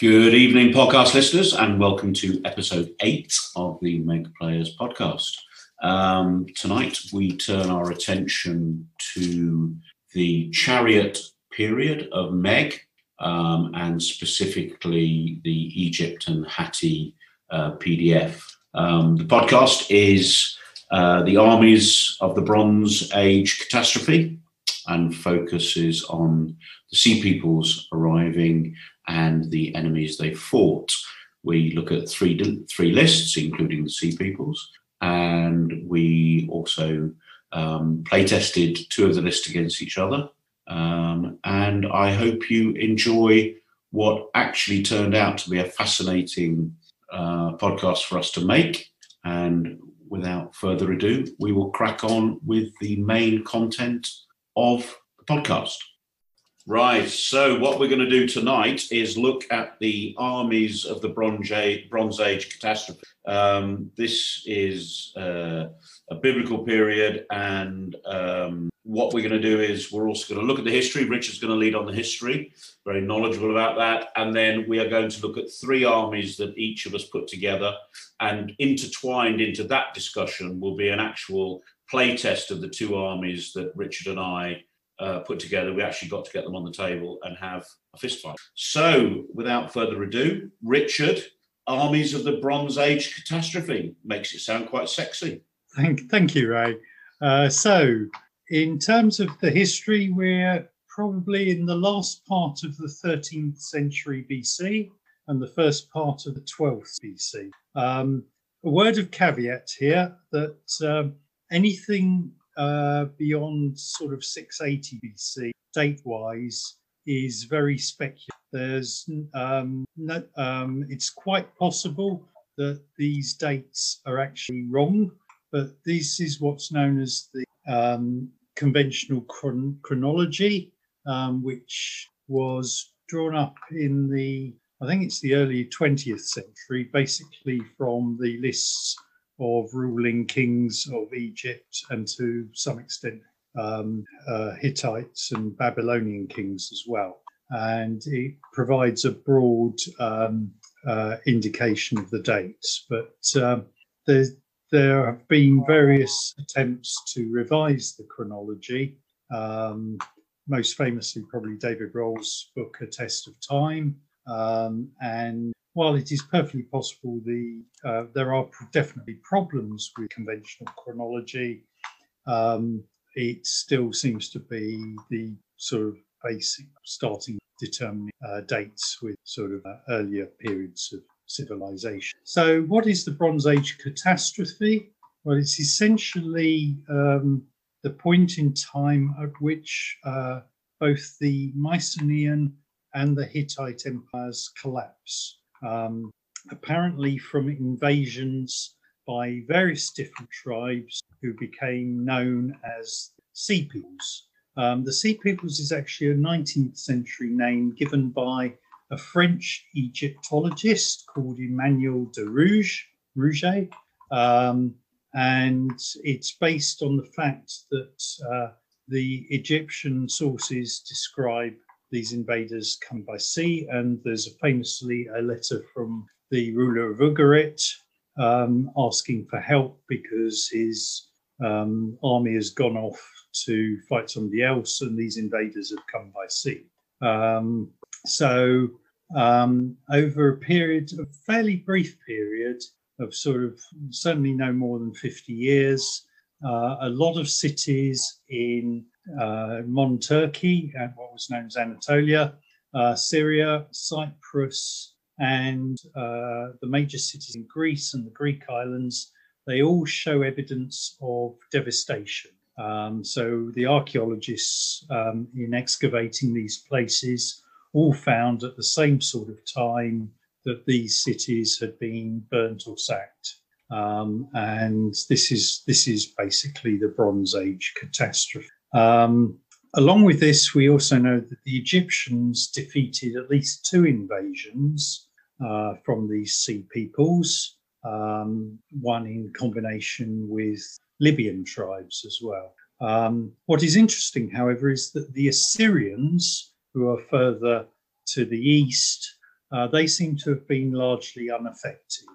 Good evening, podcast listeners, and welcome to episode 8 of the Meg Players podcast. Tonight we turn our attention to the chariot period of Meg, and specifically the Egypt and Hatti PDF. The podcast is the armies of the Bronze Age Catastrophe and focuses on the Sea Peoples arriving and the enemies they fought. We look at three lists, including the Sea Peoples, and we also play-tested 2 of the lists against each other. And I hope you enjoy what actually turned out to be a fascinating podcast for us to make. And without further ado, we will crack on with the main content of the podcast. Right, so what we're going to do tonight is look at the armies of the Bronze Age Catastrophe. This is a biblical period, and what we're going to do is we're also going to look at the history. Richard's going to lead on the history, very knowledgeable about that. And then we are going to look at 3 armies that each of us put together, and intertwined into that discussion will be an actual play test of the 2 armies that Richard and I put together. We actually got to get them on the table and have a fist fight. So without further ado, Richard, armies of the Bronze Age Catastrophe. Makes it sound quite sexy. Thank you, Ray. So in terms of the history, we're probably in the last part of the 13th century BC and the first part of the 12th BC. A word of caveat here that anything beyond sort of 680 BC, date-wise, is very speculative. There's, it's quite possible that these dates are actually wrong, but this is what's known as the conventional chronology, which was drawn up in the, I think it's the early 20th century, basically from the lists of ruling kings of Egypt and to some extent Hittites and Babylonian kings as well. And it provides a broad indication of the dates. But there have been various attempts to revise the chronology, most famously probably David Roll's book, A Test of Time. And while it is perfectly possible, there are definitely problems with conventional chronology, it still seems to be the sort of basic starting determining dates with sort of earlier periods of civilization. So what is the Bronze Age Catastrophe? Well, it's essentially the point in time at which both the Mycenaean and the Hittite empires collapse. Apparently from invasions by various different tribes who became known as Sea Peoples. The Sea Peoples is actually a 19th century name given by a French Egyptologist called Emmanuel de Rouget, and it's based on the fact that the Egyptian sources describe these invaders come by sea, and there's famously a letter from the ruler of Ugarit asking for help because his army has gone off to fight somebody else, and these invaders have come by sea. So over a fairly brief period of sort of certainly no more than 50 years, a lot of cities in modern Turkey and what was known as Anatolia, Syria, Cyprus, and the major cities in Greece and the Greek islands, they all show evidence of devastation. So the archaeologists in excavating these places all found at the same sort of time that these cities had been burnt or sacked. And this is basically the Bronze Age Catastrophe. Along with this, we also know that the Egyptians defeated at least 2 invasions from these Sea Peoples, one in combination with Libyan tribes as well. What is interesting, however, is that the Assyrians, who are further to the east, They seem to have been largely unaffected.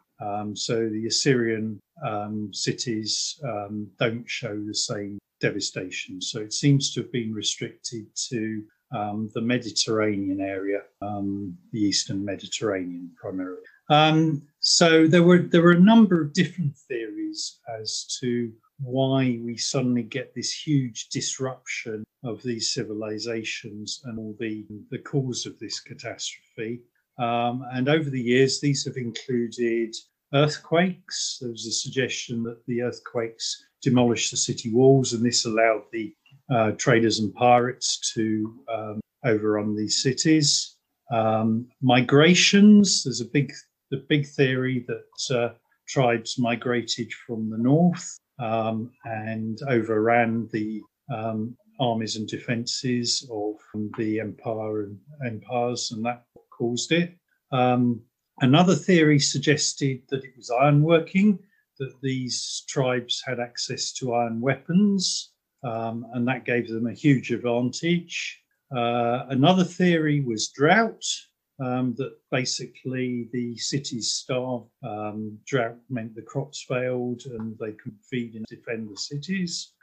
So the Assyrian cities don't show the same devastation. So it seems to have been restricted to the Mediterranean area, the Eastern Mediterranean primarily. So there were a number of different theories as to why we suddenly get this huge disruption of these civilizations and all the cause of this catastrophe. And over the years, these have included earthquakes. There was a suggestion that the earthquakes demolished the city walls, and this allowed the traders and pirates to overrun these cities. Migrations. There's the big theory that tribes migrated from the north and overran the armies and defences of the empires, and that caused it. Another theory suggested that it was ironworking, that these tribes had access to iron weapons, and that gave them a huge advantage. Another theory was drought, that basically the cities starved. Drought meant the crops failed and they couldn't feed and defend the cities.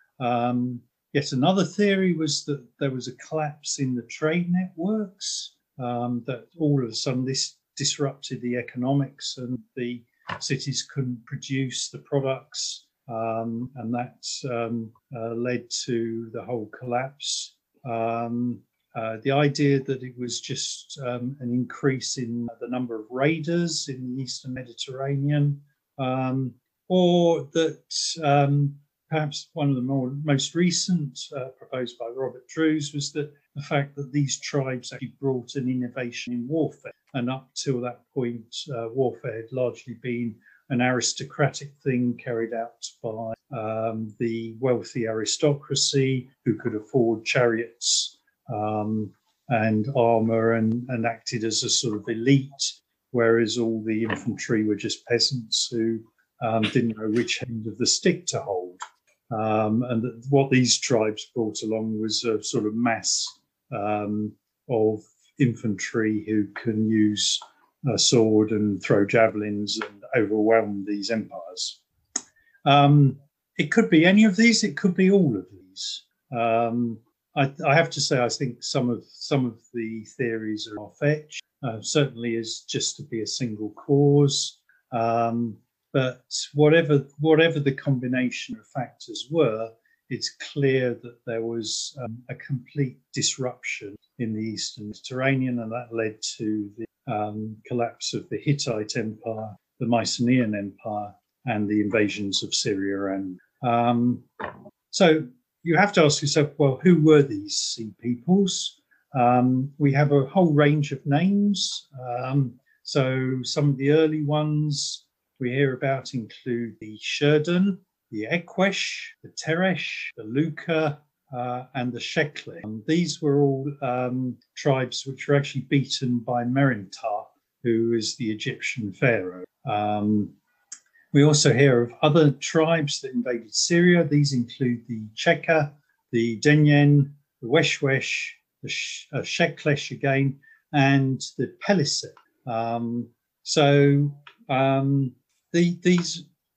Yet another theory was that there was a collapse in the trade networks, that all of a sudden this disrupted the economics and the cities couldn't produce the products, and that led to the whole collapse. The idea that it was just an increase in the number of raiders in the Eastern Mediterranean, or that perhaps one of the most recent proposed by Robert Drews was that the fact that these tribes actually brought an innovation in warfare. And up till that point, warfare had largely been an aristocratic thing carried out by the wealthy aristocracy who could afford chariots and armour and acted as a sort of elite, whereas all the infantry were just peasants who didn't know which end of the stick to hold. And that what these tribes brought along was a sort of mass of infantry who can use a sword and throw javelins and overwhelm these empires. It could be any of these. It could be all of these. I have to say, I think some of the theories are far-fetched. Certainly, is just to be a single cause. But whatever the combination of factors were, it's clear that there was a complete disruption in the Eastern Mediterranean, and that led to the collapse of the Hittite Empire, the Mycenaean Empire, and the invasions of Syria. And so you have to ask yourself, well, who were these Sea Peoples? We have a whole range of names. So some of the early ones we hear about include the Sherden, the Ekwesh, the Teresh, the Luka, and the Shekelesh. These were all tribes which were actually beaten by Merenptah, who is the Egyptian pharaoh. We also hear of other tribes that invaded Syria. These include the Cheka, the Denyen, the Weshwesh, the Shekelesh again, and the Peleset.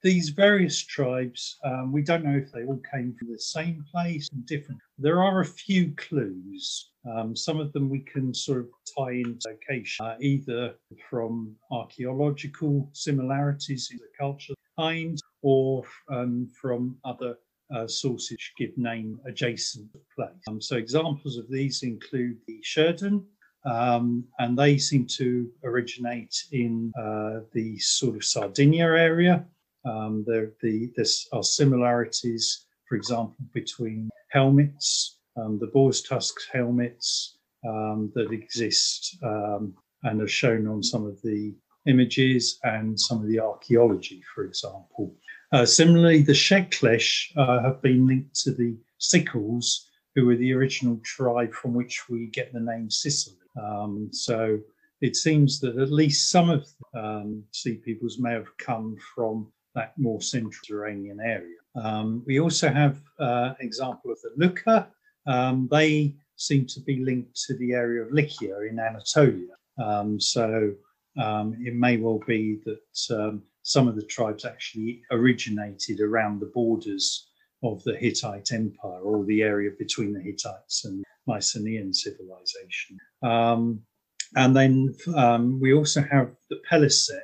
These various tribes, we don't know if they all came from the same place and different. There are a few clues. Some of them we can sort of tie into location, either from archaeological similarities in the culture behind, or from other sources which give name adjacent to place. So examples of these include the Sherden, and they seem to originate in the sort of Sardinia area. There are similarities, for example, between helmets, the boar's tusk helmets that exist and are shown on some of the images and some of the archaeology, for example. Similarly, the Shekelesh have been linked to the Sickles, who were the original tribe from which we get the name Sicily. So it seems that at least some of the Sea Peoples may have come from that more central Mediterranean area. We also have an example of the Luka. They seem to be linked to the area of Lycia in Anatolia. So It may well be that some of the tribes actually originated around the borders of the Hittite Empire, or the area between the Hittites and Mycenaean civilization. And then we also have the Peleset.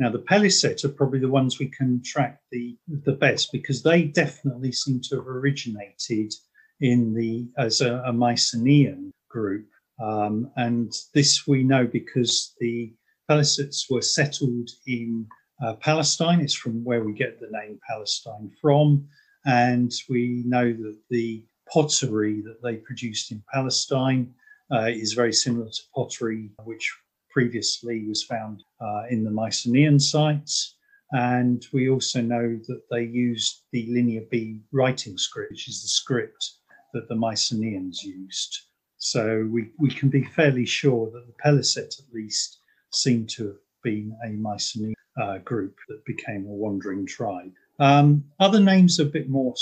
Now, the Peleset are probably the ones we can track the best, because they definitely seem to have originated in as a Mycenaean group. And this we know because the Pelesets were settled in Palestine. It's from where we get the name Palestine from. And we know that the pottery that they produced in Palestine is very similar to pottery which previously was found in the Mycenaean sites. And we also know that they used the Linear B writing script, which is the script that the Mycenaeans used. So we can be fairly sure that the Peleset at least seem to have been a Mycenaean group that became a wandering tribe. Other names are a bit more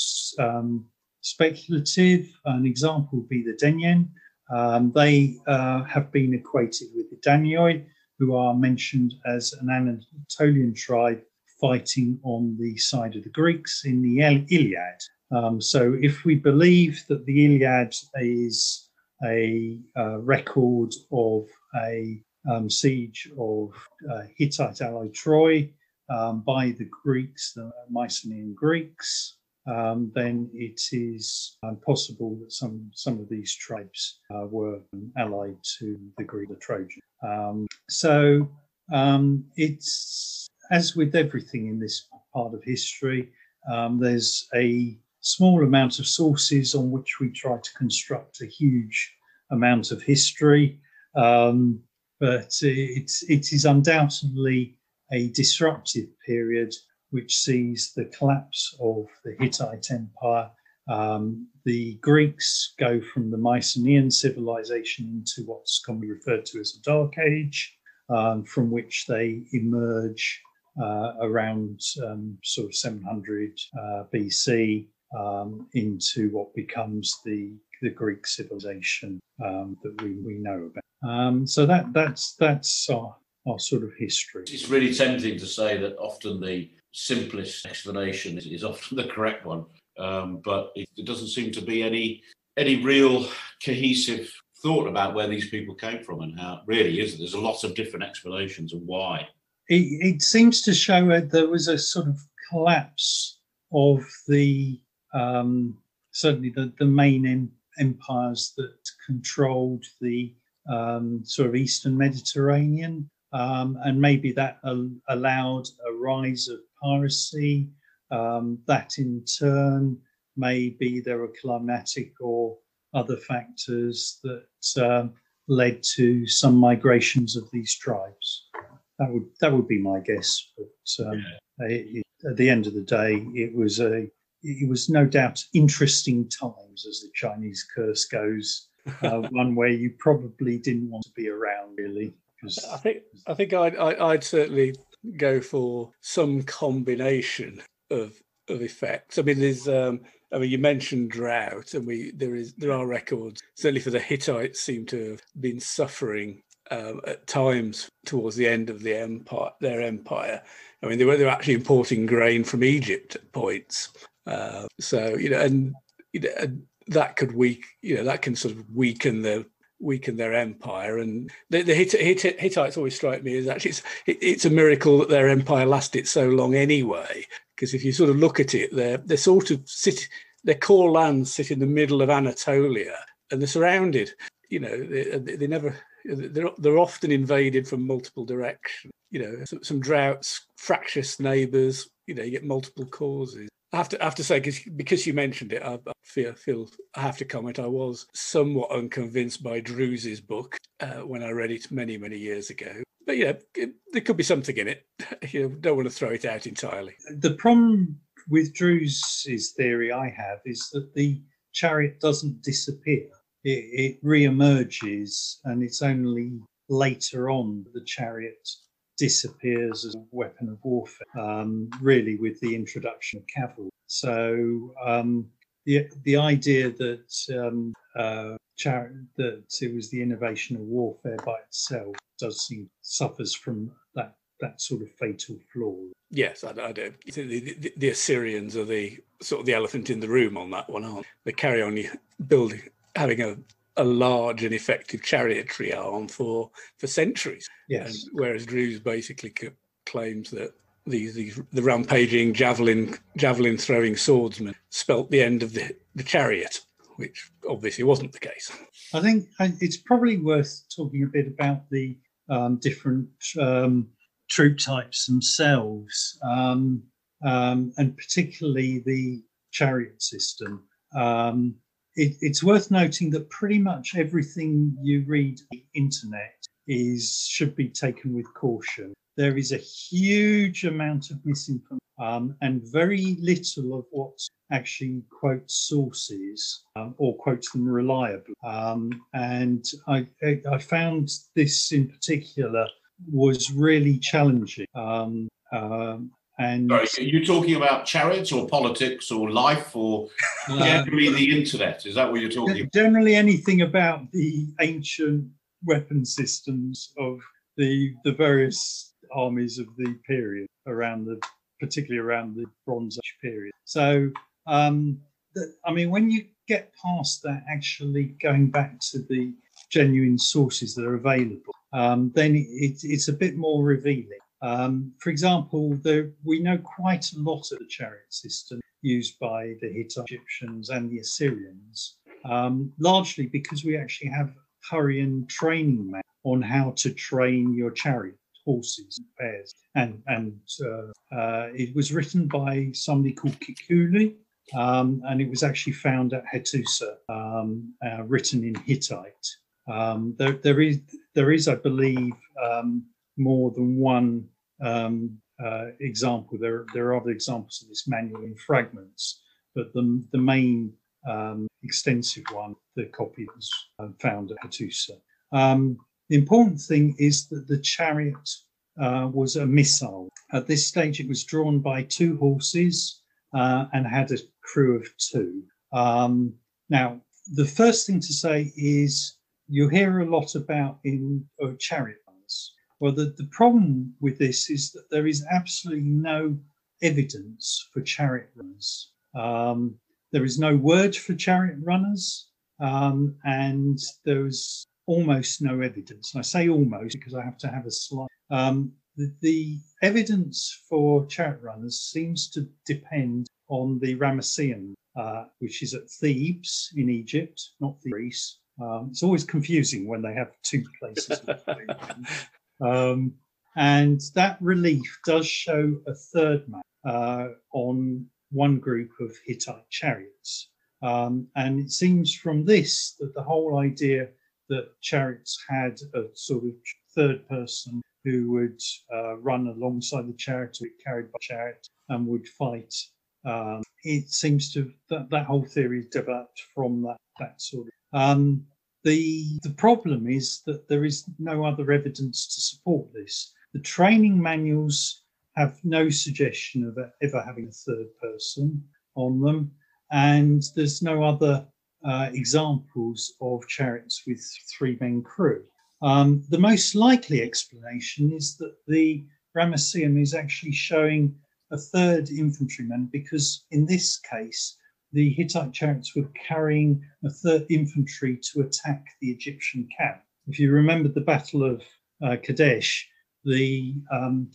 speculative. An example would be the Denyen. They have been equated with the Danyoi, who are mentioned as an Anatolian tribe fighting on the side of the Greeks in the Iliad. So if we believe that the Iliad is a record of a siege of Hittite ally Troy by the Greeks, the Mycenaean Greeks, then it is possible that some of these tribes were allied to the Greek, the Trojan. It's, as with everything in this part of history, there's a small amount of sources on which we try to construct a huge amount of history. But it is undoubtedly a disruptive period, which sees the collapse of the Hittite Empire. The Greeks go from the Mycenaean civilization into what's commonly referred to as the Dark Age, from which they emerge around sort of 700 BC into what becomes the Greek civilization that we know about. So that's our sort of history. It's really tempting to say that often the simplest explanation is often the correct one, but it doesn't seem to be any real cohesive thought about where these people came from and how it really is. There's a lot of different explanations of why. It seems to show that there was a sort of collapse of the certainly the main empires that controlled the sort of Eastern Mediterranean. And maybe that allowed a rise of piracy. That in turn, maybe there were climatic or other factors that led to some migrations of these tribes. That would be my guess. But at the end of the day, it was no doubt interesting times, as the Chinese curse goes. One where you probably didn't want to be around, really. I'd certainly go for some combination of effects. I mean, there's you mentioned drought, and there are records certainly for the Hittites seem to have been suffering at times towards the end of the empire. Their empire, I mean, they were actually importing grain from Egypt at points. And that could weaken their empire, and the Hittites always strike me as actually it's a miracle that their empire lasted so long anyway, because if you sort of look at it, their core lands sit in the middle of Anatolia, and they're surrounded, they're often invaded from multiple directions, some droughts, fractious neighbours, you get multiple causes. I have to say, because you mentioned it, I have to comment. I was somewhat unconvinced by Drews's book when I read it many, many years ago. But there could be something in it. Don't want to throw it out entirely. The problem with Drews's theory I have is that the chariot doesn't disappear. It reemerges, and it's only later on that the chariot disappears as a weapon of warfare, really with the introduction of cavalry. So the idea that that it was the innovation of warfare by itself does seem suffers from that sort of fatal flaw. Yes, I do. The Assyrians are the sort of the elephant in the room on that one, aren't they? They carry on building, having a large and effective chariotry arm for centuries. Yes. And whereas Drews basically claims that the rampaging javelin throwing swordsmen spelt the end of the chariot, which obviously wasn't the case. I think it's probably worth talking a bit about the different troop types themselves, and particularly the chariot system. It's worth noting that pretty much everything you read on the internet should be taken with caution. There is a huge amount of misinformation, and very little of what's actually quotes sources or quotes them reliably. And I found this in particular was really challenging. And sorry, are you talking about chariots or politics or life or generally the internet? Is that what you're talking about? Generally anything about the ancient weapon systems of the various armies of the period, particularly around the Bronze Age period. So, I mean, when you get past that, actually going back to the genuine sources that are available, then it's a bit more revealing. For example, we know quite a lot of the chariot system used by the Hittite Egyptians and the Assyrians, largely because we actually have Hurrian training manuals on how to train your chariot horses and pairs. And it was written by somebody called Kikuli, and it was actually found at Hattusa, written in Hittite. There is, I believe, more than one example. There are other examples of this manual in fragments, but the main extensive one, the copy was found at Hattusa. The important thing is that the chariot was a missile. At this stage, it was drawn by two horses and had a crew of two. Now, the first thing to say is you hear a lot about chariot runs. Well, the problem with this is that there is absolutely no evidence for chariot runs. There is no word for chariot runners, and there's almost no evidence. And I say almost because I have to have a slide. The evidence for chariot runners seems to depend on the Ramesseum, which is at Thebes in Egypt, not Greece. It's always confusing when they have two places. And that relief does show a third man on one group of Hittite chariots. And it seems from this that the whole idea that chariots had a sort of third person who would run alongside the chariot, or be carried by chariot, and would fight. It seems to that whole theory is developed from that sort of. The problem is that there is no other evidence to support this. The training manuals have no suggestion of ever having a third person on them, and there's no other examples of chariots with three-man crew. The most likely explanation is that the Ramesseum is actually showing a third infantryman, because in this case, the Hittite chariots were carrying a third infantry to attack the Egyptian camp. If you remember the Battle of Kadesh, the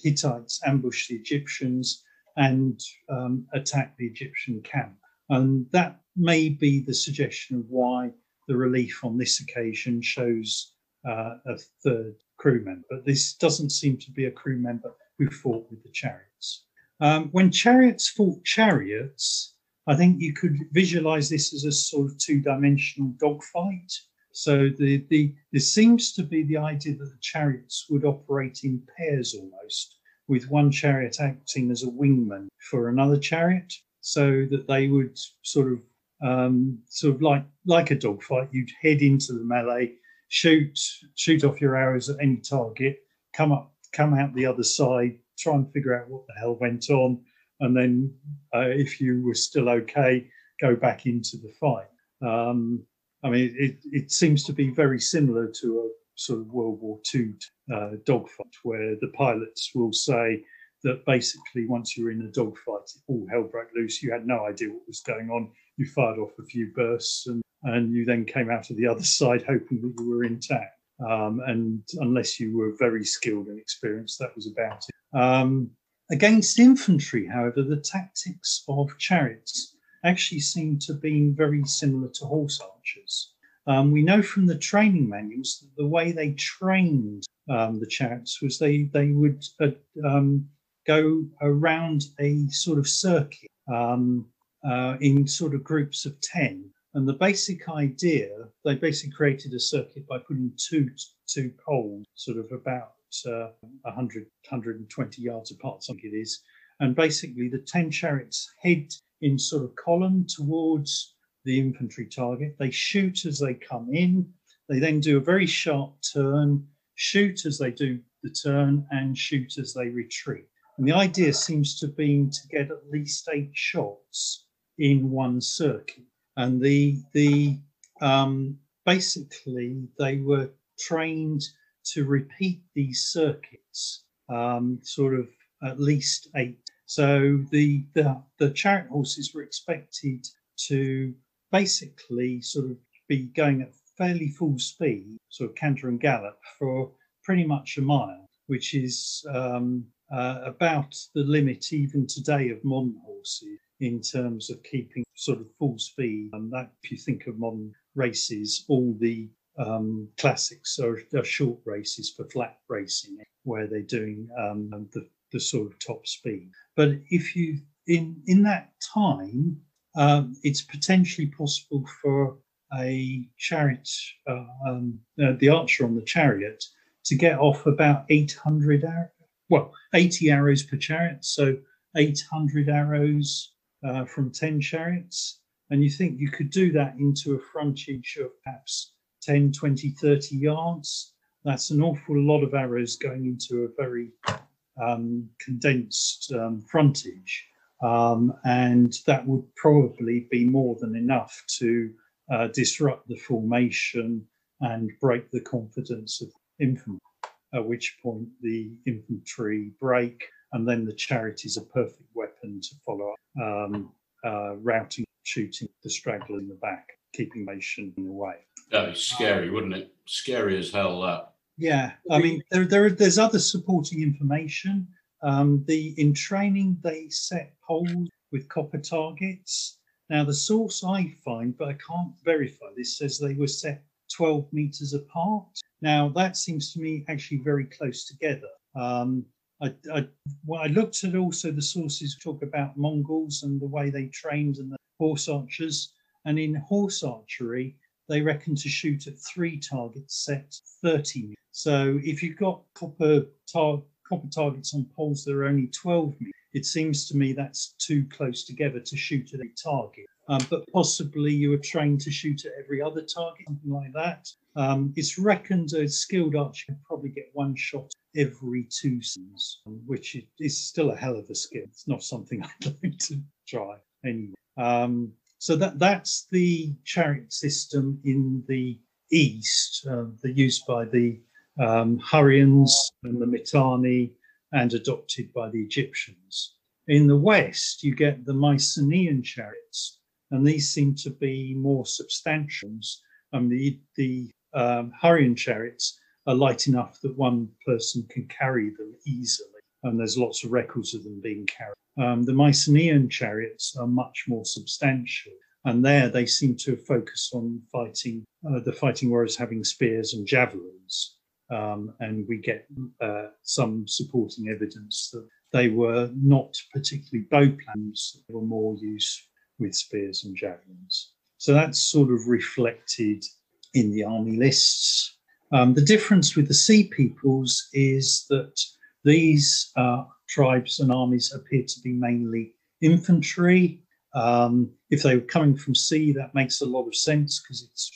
Hittites ambushed the Egyptians and attacked the Egyptian camp. And that may be the suggestion of why the relief on this occasion shows a third crew member. But this doesn't seem to be a crew member who fought with the chariots. When chariots fought chariots, I think you could visualize this as a sort of two-dimensional dogfight. So there seems to be the idea that the chariots would operate in pairs almost, with one chariot acting as a wingman for another chariot, so that they would sort of like a dogfight. You'd head into the melee, shoot off your arrows at any target, come out the other side, try and figure out what the hell went on, and then if you were still okay, go back into the fight. I mean, it seems to be very similar to a sort of World War II dogfight, where the pilots will say that basically once you're in a dogfight, all hell broke loose. You had no idea what was going on. You fired off a few bursts and you then came out of the other side hoping that you were intact. And unless you were very skilled and experienced, that was about it. Against infantry, however, the tactics of chariots actually seem to be very similar to horse archers. We know from the training manuals that the way they trained the chariots was they would go around a sort of circuit in sort of groups of 10. And the basic idea, they basically created a circuit by putting two poles sort of about 120 yards apart, I think it is. And basically the 10 chariots head in sort of column towards the infantry target. They shoot as they come in. They then do a very sharp turn, shoot as they do the turn, and shoot as they retreat. And the idea seems to be to get at least 8 shots in one circuit. And basically they were trained to repeat these circuits sort of at least 8. So the chariot horses were expected to basically sort of be going at fairly full speed, sort of canter and gallop, for pretty much a mile, which is about the limit even today of modern horses in terms of keeping sort of full speed. And that, if you think of modern races, all the classics are short races for flat racing, where they're doing the sort of top speed. But if you in that time, it's potentially possible for a chariot, the archer on the chariot, to get off about 80 arrows per chariot. So 800 arrows from 10 chariots. And you think you could do that into a frontage of perhaps 10, 20, 30 yards. That's an awful lot of arrows going into a very condensed frontage. And that would probably be more than enough to disrupt the formation and break the confidence of infantry, at which point the infantry break, and then the chariot is a perfect weapon to follow up, routing, shooting the straggler in the back, keeping formation away. That is scary, wouldn't it? Scary as hell, that. Yeah, I mean, there's other supporting information. In training, they set poles with copper targets. Now, the source I find, but I can't verify this, says they were set 12 metres apart. Now, that seems to me actually very close together. I looked at also the sources talk about Mongols and the way they trained and the horse archers. And in horse archery, they reckon to shoot at 3 targets set 30 metres. So if you've got copper targets on poles that are only 12 metres. It seems to me that's too close together to shoot at a target. But possibly you were trained to shoot at every other target, something like that. It's reckoned a skilled archer can probably get 1 shot every 2 seasons, which is still a hell of a skill. It's not something I'd like to try anyway. So that's the chariot system in the east, used by the Hurrians and the Mitanni, and adopted by the Egyptians. In the west, you get the Mycenaean chariots, and these seem to be more substantial. The Hurrian chariots are light enough that one person can carry them easily, and there's lots of records of them being carried. The Mycenaean chariots are much more substantial, and there they seem to focus on fighting, the fighting warriors having spears and javelins. And we get some supporting evidence that they were not particularly bow plans, they were more used with spears and javelins. So that's sort of reflected in the army lists. The difference with the Sea Peoples is that these tribes and armies appear to be mainly infantry. If they were coming from sea, that makes a lot of sense, because it's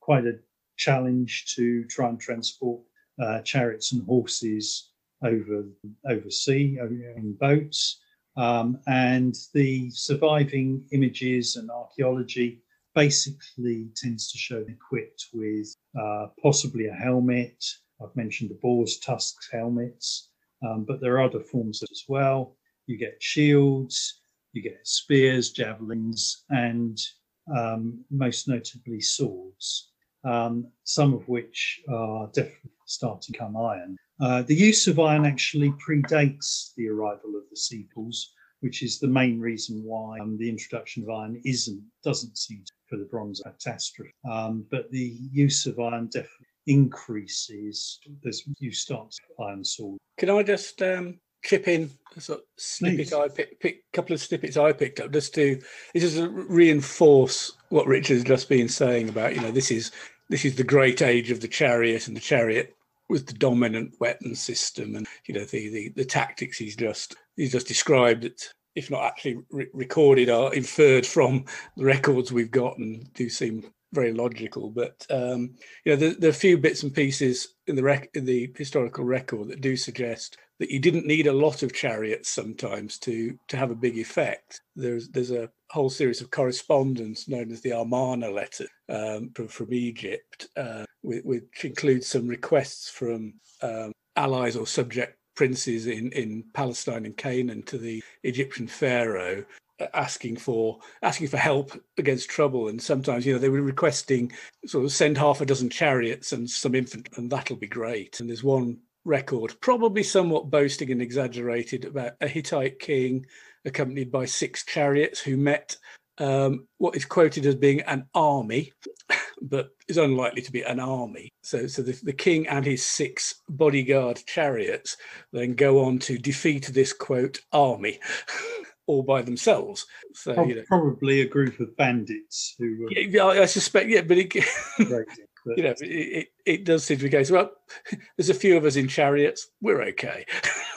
quite a challenge to try and transport chariots and horses over sea in boats, and the surviving images and archaeology basically tends to show them equipped with possibly a helmet. I've mentioned the boar's tusks helmets, but there are other forms as well. You get shields, you get spears, javelins, and most notably swords, some of which are definitely starting to come iron. The use of iron actually predates the arrival of the Sea Peoples, which is the main reason why the introduction of iron doesn't seem to for the Bronze Catastrophe. But the use of iron definitely increases as you start to iron sword. Can I just chip in a sort of snippet I couple of snippets I picked up just to reinforce what Richard's just been saying about, you know, this is the great age of the chariot, and the chariot was the dominant weapon system, and you know the tactics he's just described, that if not actually recorded are inferred from the records we've gotten, do seem very logical. But you know, there are a few bits and pieces in the historical record that do suggest that you didn't need a lot of chariots sometimes to have a big effect. There's a whole series of correspondence known as the Amarna letter from Egypt, which includes some requests from allies or subject princes in Palestine and Canaan to the Egyptian pharaoh, asking for help against trouble. And sometimes, you know, they were requesting sort of send half a dozen chariots and some infantry, and that'll be great. And there's one record, probably somewhat boasting and exaggerated, about a Hittite king accompanied by 6 chariots who met what is quoted as being an army, but is unlikely to be an army. So the king and his 6 bodyguard chariots then go on to defeat this, quote, army all by themselves. So probably a group of bandits who were... Yeah, I suspect, yeah, but it... you know, it does seem to be the case. Well, there's a few of us in chariots. We're okay.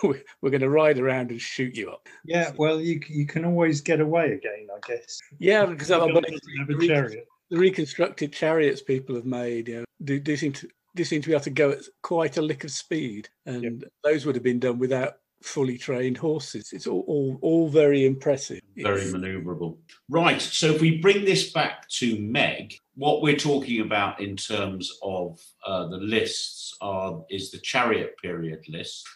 We're going to ride around and shoot you up. Yeah, well, you can always get away again, I guess. Yeah, because the reconstructed chariots people have made, you know, do seem to be able to go at quite a lick of speed, and those would have been done without fully trained horses. It's all very impressive. Very manoeuvrable. Right, so if we bring this back to Meg, what we're talking about in terms of the lists is the chariot period list,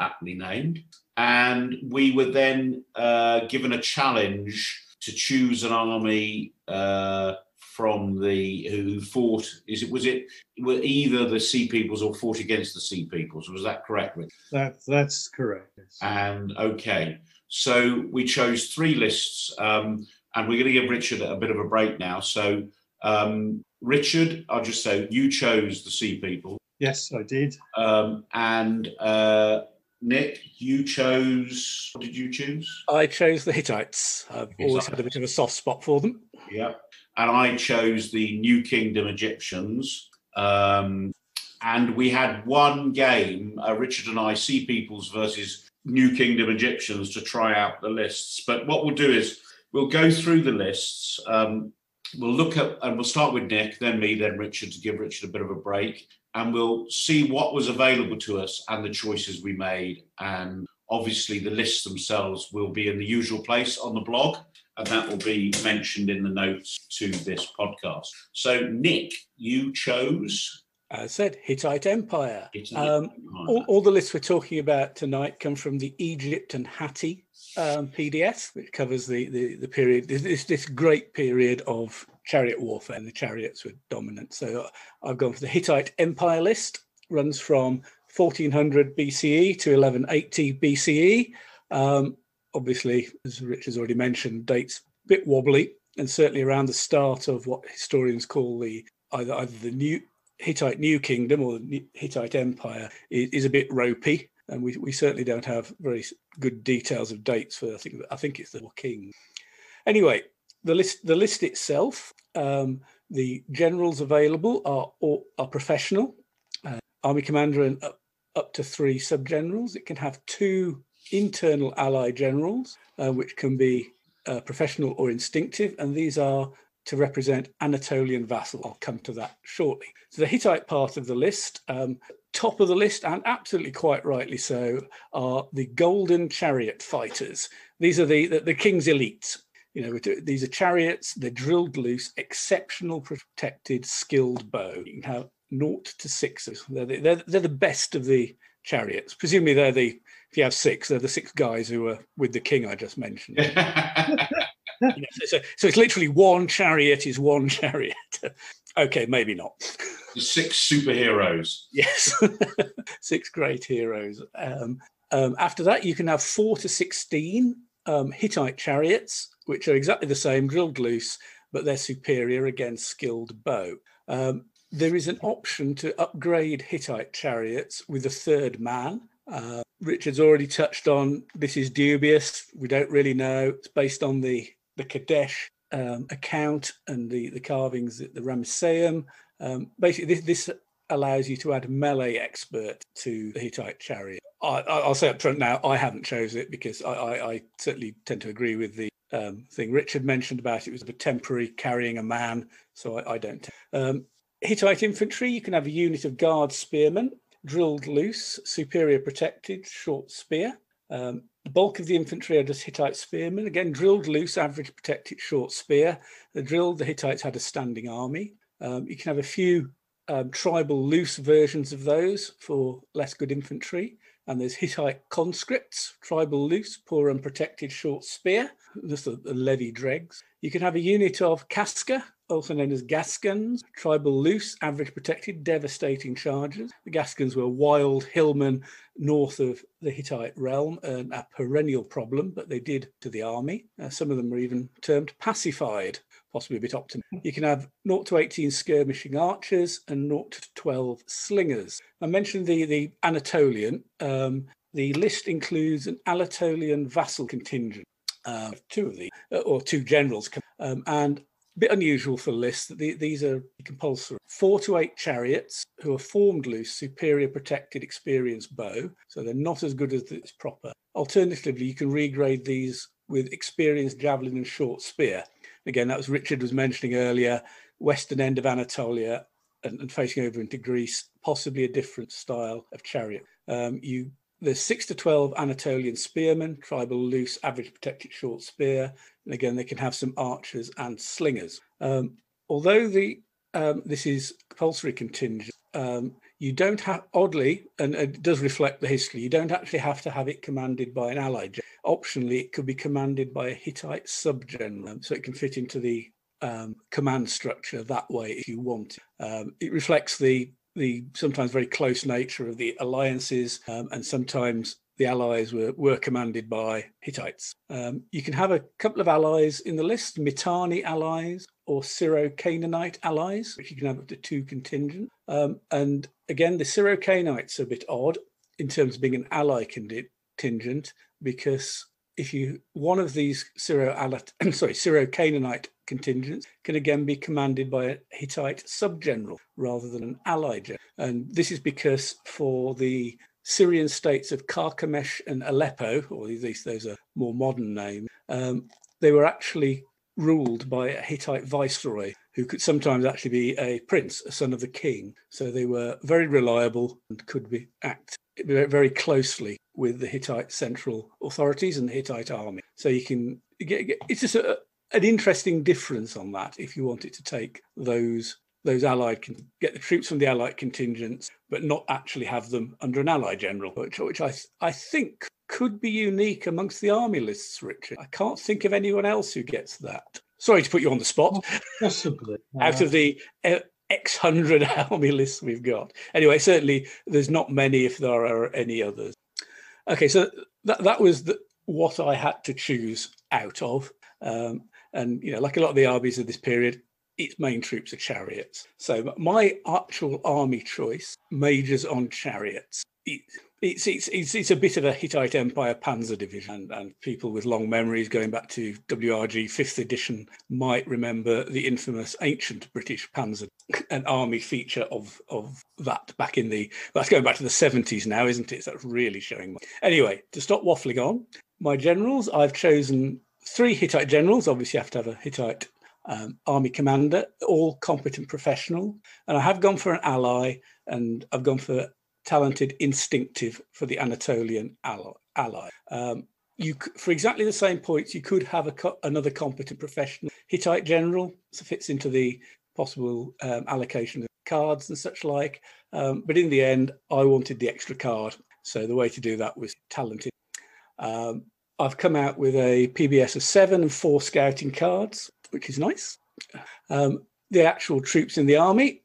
aptly named. And we were then given a challenge to choose an army who fought. Were either the Sea Peoples or fought against the Sea Peoples? Was that correct, Rick? That's correct. Yes. And okay, so we chose 3 lists, and we're going to give Richard a bit of a break now. So Richard, I'll just say you chose the Sea Peoples. Yes, I did. Nick, you chose... What did you choose? I chose the Hittites. Always had a bit of a soft spot for them. Yeah. And I chose the New Kingdom Egyptians. And we had one game, Richard and I, Sea Peoples versus New Kingdom Egyptians, to try out the lists. But what we'll do is we'll go through the lists. We'll look at... And we'll start with Nick, then me, then Richard, to give Richard a bit of a break. And we'll see what was available to us and the choices we made. And obviously the lists themselves will be in the usual place on the blog, and that will be mentioned in the notes to this podcast. So, Nick, you chose... As I said, Hittite Empire. Hittite Empire. All the lists we're talking about tonight come from the Egypt and Hatti PDF, which covers the period, this great period of chariot warfare, and the chariots were dominant. So I've gone for the Hittite Empire list. Runs from 1400 BCE to 1180 BCE. Obviously, as Rich has already mentioned, dates a bit wobbly, and certainly around the start of what historians call the either the new Hittite New Kingdom or the Hittite Empire is a bit ropey, and we certainly don't have very good details of dates for. I think it's the king. Anyway, the list itself, the generals available are professional, army commander and up to 3 sub generals. It can have 2 internal ally generals, which can be professional or instinctive, and these are to represent Anatolian vassal. I'll come to that shortly. So the Hittite part of the list, top of the list, and absolutely quite rightly so, are the golden chariot fighters. These are the king's elites. You know, these are chariots, they're drilled loose, exceptional, protected, skilled bow. You can have 0 to 6. They're the best of the chariots. Presumably they're the, if you have 6, they're the 6 guys who were with the king I just mentioned. You know, so it's literally one chariot is one chariot. Okay, maybe not. The 6 superheroes. Yes, 6 great heroes. After that, you can have 4 to 16 Hittite chariots, which are exactly the same, drilled loose, but they're superior, again, skilled bow. There is an option to upgrade Hittite chariots with a 3rd man. Richard's already touched on, this is dubious. We don't really know. It's based on the Kadesh account and the carvings at the Ramesseum. Basically, this allows you to add melee expert to the Hittite chariot. I'll say up front now, I haven't chosen it because I certainly tend to agree with the thing Richard mentioned about it was a temporary carrying a man, so I don't. Hittite infantry, you can have a unit of guard spearmen, drilled loose, superior protected, short spear. The bulk of the infantry are just Hittite spearmen, again, drilled loose, average protected, short spear. The Hittites had a standing army. You can have a few tribal loose versions of those for less good infantry. And there's Hittite conscripts, tribal loose, poor unprotected, short spear, just the levy dregs. You can have a unit of Casca, also known as Gascons, tribal loose, average protected, devastating charges. The Gascons were wild hillmen north of the Hittite realm, a perennial problem, but they did to the army. Some of them were even termed pacified, possibly a bit optimistic. You can have 0 to 18 skirmishing archers and 0 to 12 slingers. I mentioned the Anatolian. The list includes an Anatolian vassal contingent, 2 generals, and bit unusual for lists, that these are compulsory. 4 to 8 chariots who are formed loose, superior protected, experienced bow, so they're not as good as it's proper. Alternatively, you can regrade these with experienced javelin and short spear. Again, that was Richard was mentioning earlier, western end of Anatolia and facing over into Greece, possibly a different style of chariot. There's 6 to 12 Anatolian spearmen, tribal loose, average protected short spear. And again, they can have some archers and slingers. Although this is compulsory contingent, you don't have, oddly, and it does reflect the history, you don't actually have to have it commanded by an allied. Optionally, it could be commanded by a Hittite subgeneral, so it can fit into the command structure that way if you want. It reflects the sometimes very close nature of the alliances, and sometimes the allies were commanded by Hittites. You can have a couple of allies in the list, Mitanni allies or Syro-Canaanite allies, which you can have up to 2 contingent. And again, the Syro-Canaanites are a bit odd in terms of being an ally contingent, because if you one of these Syro-Canaanite contingents can again be commanded by a Hittite subgeneral rather than an ally general. And this is because for the Syrian states of Carchemish and Aleppo, or at least those are more modern names, they were actually ruled by a Hittite viceroy who could sometimes actually be a prince, a son of the king. So they were very reliable and could be act very closely with the Hittite central authorities and the Hittite army. So you can get it's just an interesting difference on that if you wanted to take those allied, get the troops from the allied contingents, but not actually have them under an ally general, which I think could be unique amongst the army lists, Richard. I can't think of anyone else who gets that. Sorry to put you on the spot. Possibly. Out of the X hundred army lists we've got. Anyway, certainly there's not many if there are any others. Okay, so that was what I had to choose out of. And, you know, like a lot of the armies of this period, its main troops are chariots. So my actual army choice majors on chariots. It's a bit of a Hittite Empire panzer division, and people with long memories going back to WRG 5th edition might remember the infamous ancient British panzer, an army feature of that back in that's going back to the 70s now, isn't it? So that's really showing. Anyway, to stop waffling on, my generals, I've chosen 3 Hittite generals. Obviously, you have to have a Hittite army commander, all competent professional. And I have gone for an ally, and I've gone for talented, instinctive for the Anatolian ally. You, for exactly the same points, you could have another competent professional Hittite general, so fits into the possible allocation of cards and such like. But in the end, I wanted the extra card, so the way to do that was talented. I've come out with a PBS of 7 and 4 scouting cards, which is nice. The actual troops in the army.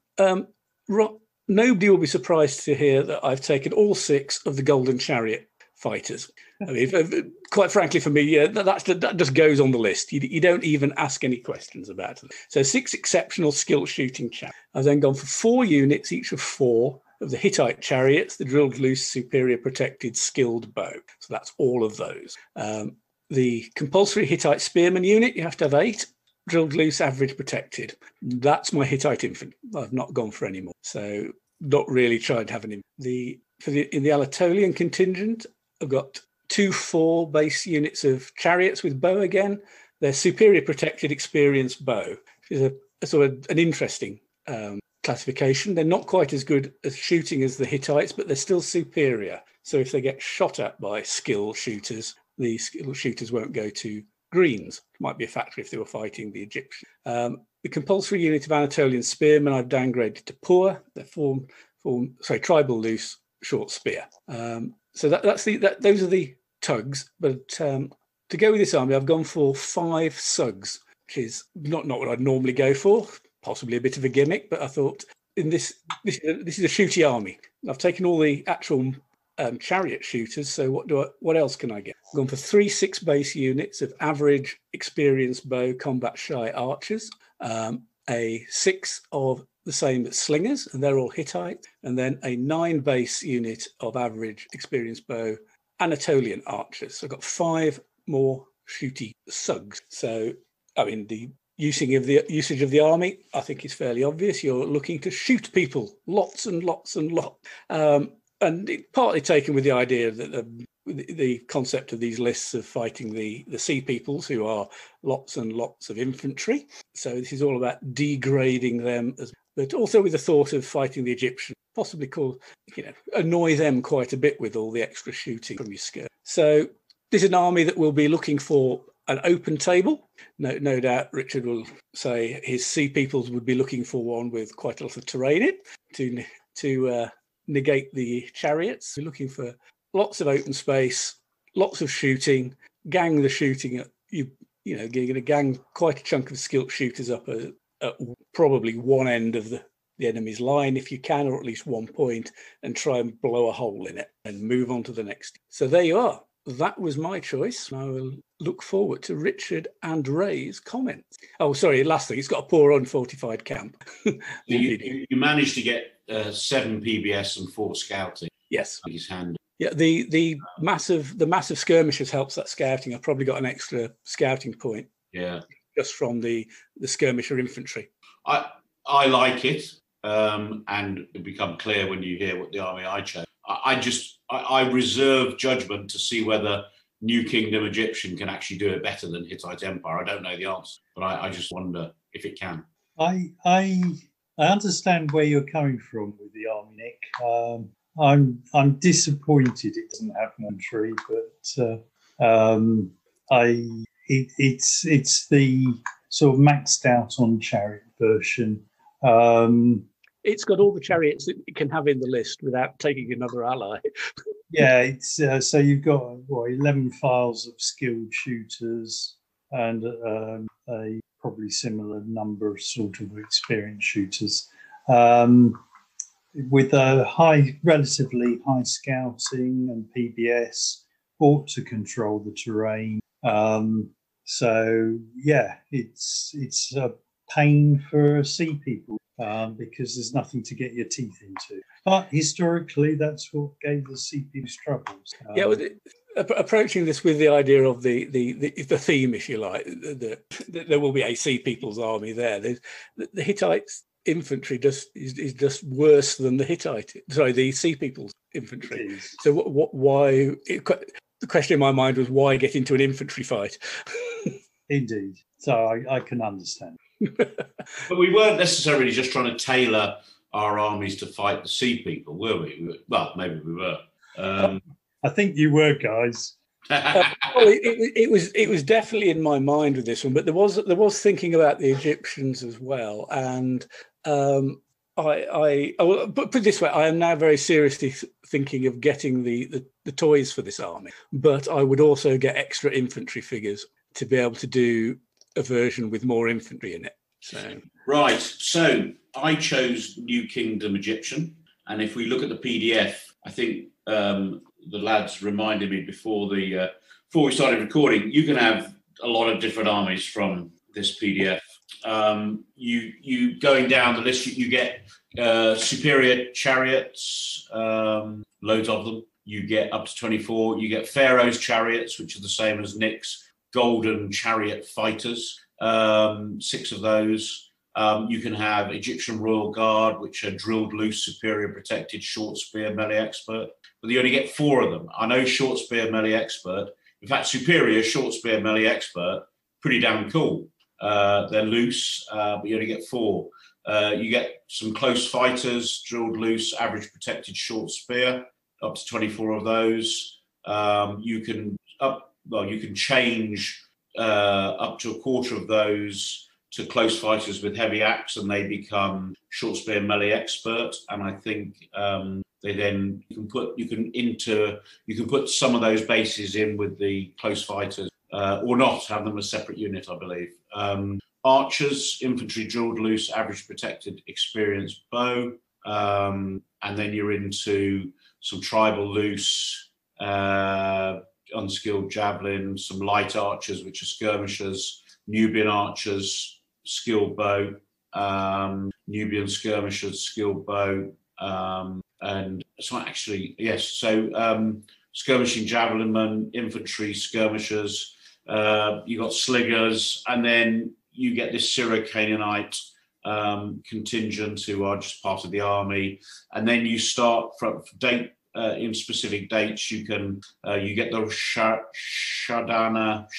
Nobody will be surprised to hear that I've taken all 6 of the Golden Chariot fighters. I mean, quite frankly, for me, yeah, that just goes on the list. You don't even ask any questions about them. So 6 exceptional skill shooting chariots. I've then gone for 4 units, each of 4 of the Hittite chariots, the drilled loose, superior protected, skilled bow. So that's all of those. The compulsory Hittite spearman unit, you have to have 8. Drilled loose, average protected. That's my Hittite infantry. I've not gone for any more. So not really tried to have any. In the Anatolian contingent, I've got 2 4 base units of chariots with bow again. They're superior protected experienced bow, which is a sort of an interesting classification. They're not quite as good at shooting as the Hittites, but they're still superior. So if they get shot at by skill shooters, the skill shooters won't go to greens. Might be a factor if they were fighting the Egyptian. The compulsory unit of Anatolian spearmen I've downgraded to poor. They're tribal loose short spear. So those are the tugs. But to go with this army, I've gone for 5 sugs, which is not what I'd normally go for. Possibly a bit of a gimmick, but I thought in this is a shooty army. I've taken all the actual chariot shooters. So what else can I get? I've gone for 3 6 base units of average, experienced bow, combat shy archers. A 6 of the same as slingers, and they're all Hittite, and then a 9 base unit of average experienced bow Anatolian archers. So I've got 5 more shooty sugs. So I mean, the usage of the army, I think, is fairly obvious. You're looking to shoot people, lots and lots and lots, and it partly taken with the idea that the concept of these lists of fighting the Sea Peoples, who are lots and lots of infantry. So this is all about degrading them, but also with the thought of fighting the Egyptian, possibly annoy them quite a bit with all the extra shooting from your skirt. So this is an army that will be looking for an open table. No doubt Richard will say his Sea Peoples would be looking for one with quite a lot of terrain in to negate the chariots. We're looking for lots of open space, lots of shooting, gang the shooting. You're going to gang quite a chunk of skilled shooters up at probably one end of the enemy's line if you can, or at least one point, and try and blow a hole in it and move on to the next. So there you are. That was my choice. I will look forward to Richard and Ray's comments. Oh, sorry, last thing, it's got a poor unfortified camp. you managed to get 7 PBS and 4 scouting. Yes. His hand. Yeah, the massive skirmishers helps that scouting. I've probably got an extra scouting point. Yeah, just from the skirmisher infantry. I like it, and it become clear when you hear what the army I chose. I reserve judgment to see whether New Kingdom Egyptian can actually do it better than Hittite Empire. I don't know the answer, but I just wonder if it can. I understand where you're coming from with the army, Nick. I'm disappointed it doesn't have an entry, but it's the sort of maxed out on chariot version. It's got all the chariots that it can have in the list without taking another ally. Yeah, it's so you've got 11 files of skilled shooters and a probably similar number of sort of experienced shooters. With a relatively high scouting and PBS, ought to control the terrain. So yeah, it's a pain for Sea People because there's nothing to get your teeth into. But historically, that's what gave the Sea Peoples troubles. Yeah, well, approaching this with the idea of the theme, if you like, that there will be a Sea Peoples army there. The Hittites infantry is just worse than the Sea People's infantry. So the question in my mind was, why get into an infantry fight? Indeed. So I can understand. But we weren't necessarily just trying to tailor our armies to fight the Sea People, were we? Well, maybe we were. I think you were, guys. Well, it was definitely in my mind with this one, but there was thinking about the Egyptians as well, and I but put it this way, I am now very seriously thinking of getting the toys for this army, but I would also get extra infantry figures to be able to do a version with more infantry in it. So right, so I chose New Kingdom Egyptian, and if we look at the PDF, I think the lads reminded me before we started recording, you can have a lot of different armies from this PDF. You going down the list, you get superior chariots, loads of them. You get up to 24. You get Pharaoh's chariots, which are the same as Nick's golden chariot fighters. 6 of those. You can have Egyptian Royal Guard, which are drilled loose, superior protected, short spear, melee expert. But you only get 4 of them. I know short spear, melee expert. In fact, superior, short spear, melee expert, pretty damn cool. They're loose, but you only get 4. You get some close fighters, drilled loose, average protected, short spear, up to 24 of those. You can change up to a quarter of those to close fighters with heavy axe, and they become short spear melee expert. And I think you can put some of those bases in with the close fighters, or not have them as separate unit, I believe. Archers, infantry drilled loose, average protected, experienced bow, and then you're into some tribal loose, unskilled javelin, some light archers, which are skirmishers, Nubian archers, skilled bow, Nubian skirmishers, skilled bow, and so actually, yes, so skirmishing javelin men, infantry skirmishers, you got slingers, and then you get this Syro-Canaanite contingent who are just part of the army, and then you start from date in specific dates. You can you get the Shardana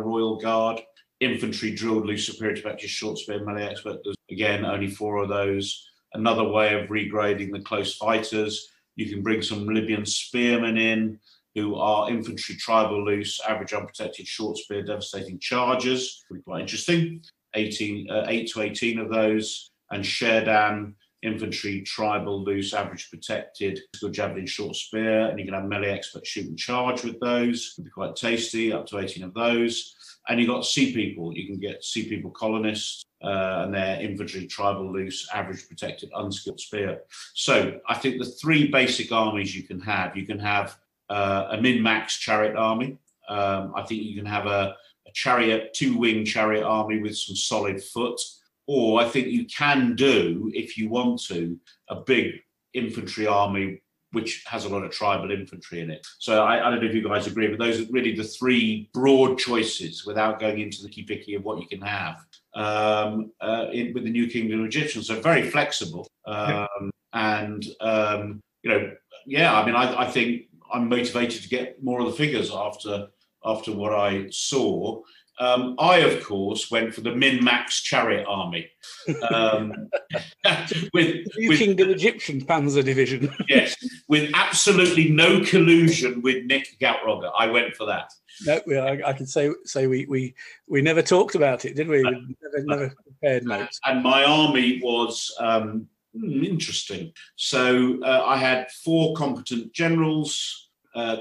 Royal Guard. Infantry drilled loose, superior to practice, short spear melee expert. There's again only 4 of those. Another way of regrading the close fighters, you can bring some Libyan spearmen in, who are infantry tribal loose, average unprotected, short spear, devastating chargers. Pretty quite interesting. 8 to 18 of those. And Sherden, infantry tribal loose, average protected, good javelin, short spear. And you can have melee expert shoot and charge with those. It'd be quite tasty, up to 18 of those. And you've got Sea People. You can get Sea People colonists, and their infantry, tribal loose, average protected, unskilled spear. So I think the 3 basic armies you can have a min-max chariot army. I think you can have a chariot, 2-wing chariot army with some solid foot. Or I think you can do, if you want to, a big infantry army which has a lot of tribal infantry in it. So I don't know if you guys agree, but those are really the 3 broad choices without going into the nitty-picky of what you can have with the New Kingdom Egyptians. So very flexible. I think I'm motivated to get more of the figures after what I saw. I, of course, went for the min-max chariot army. New Kingdom Egyptian Panzer Division. Yes, with absolutely no collusion with Nick Goutroger. I went for that. No, I can say we never talked about it, did we? We never compared notes. And my army was interesting. So I had 4 competent generals.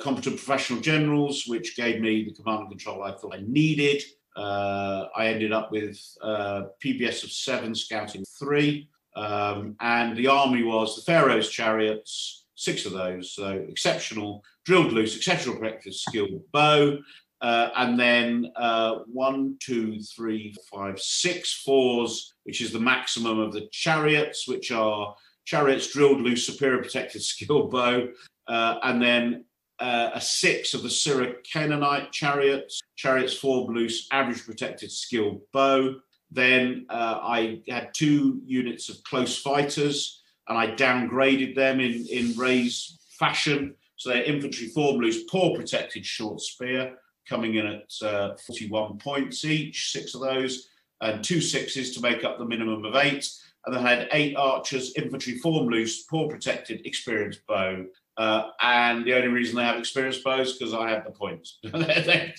Competent professional generals, which gave me the command and control I thought I needed. I ended up with PBS of 7, scouting 3, and the army was the Pharaoh's chariots, 6 of those, so exceptional, drilled loose, exceptional practice, skilled bow, and then 1, 2, 3, 5, 6 fours, which is the maximum of the chariots, which are chariots, drilled loose, superior protected, skilled bow, and then a 6 of the Syro-Canaanite chariots 4 loose, average protected, skilled bow. Then I had 2 units of close fighters, and I downgraded them in Ray's fashion. So they're infantry 4 loose, poor protected, short spear, coming in at 41 points each, 6 of those, and 2 6s to make up the minimum of 8. And then I had 8 archers, infantry 4 loose, poor protected, experienced bow. And the only reason they have experienced both is because I had the points. There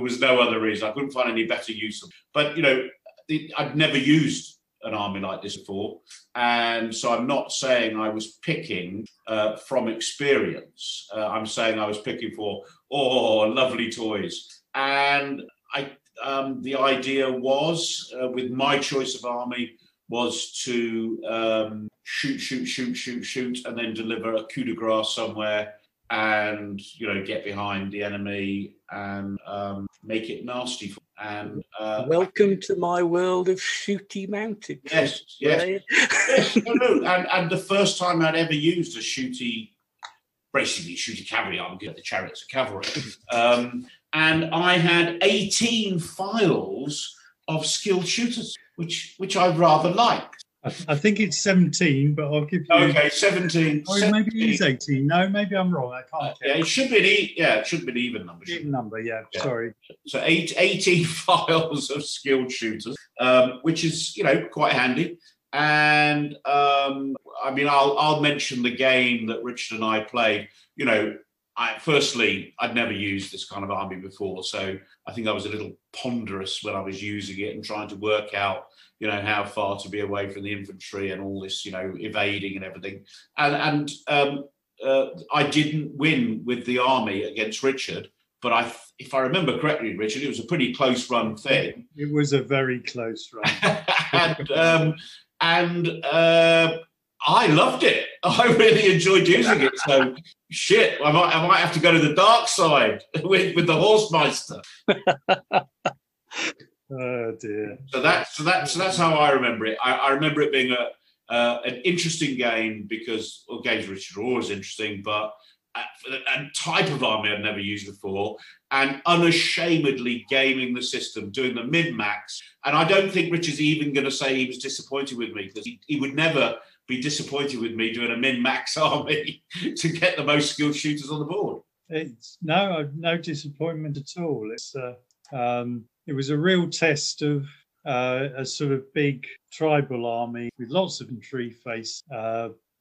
was no other reason. I couldn't find any better use of it. But, you know, I'd never used an army like this before. And so I'm not saying I was picking from experience. I'm saying I was picking for, oh, lovely toys. And the idea was, with my choice of army, was to shoot, and then deliver a coup de grace somewhere and, you know, get behind the enemy and make it nasty for them. And welcome to my world of shooty mounted. Yes. And the first time I'd ever used a shooty, basically shooty cavalry, I'm good at the chariots of cavalry. And I had 18 files of skilled shooters, which I rather liked. I think it's 17, but I'll give you... Okay, 17. Or maybe it's 18. No, maybe I'm wrong. I can't check. It should be an even number. Even number, yeah. Sorry. So 18 files of skilled shooters, which is, you know, quite handy. And, I mean, I'll mention the game that Richard and I played. You know, firstly, I'd never used this kind of army before, so I think I was a little ponderous when I was using it and trying to work out, you know, how far to be away from the infantry and all this, you know, evading and everything. And I didn't win with the army against Richard, but if I remember correctly, Richard, it was a pretty close-run thing. It was a very close run. and I loved it. I really enjoyed using it. So, shit, I might have to go to the dark side with the Horsemeister. Oh dear. So that's how I remember it. I remember it being an interesting game because games with Richard are always interesting, but a type of army I've never used before, and unashamedly gaming the system, doing the min-max. And I don't think Richard's even going to say he was disappointed with me, because he would never be disappointed with me doing a min-max army to get the most skilled shooters on the board. No disappointment at all. It's it was a real test of a sort of big tribal army with lots of infantry face,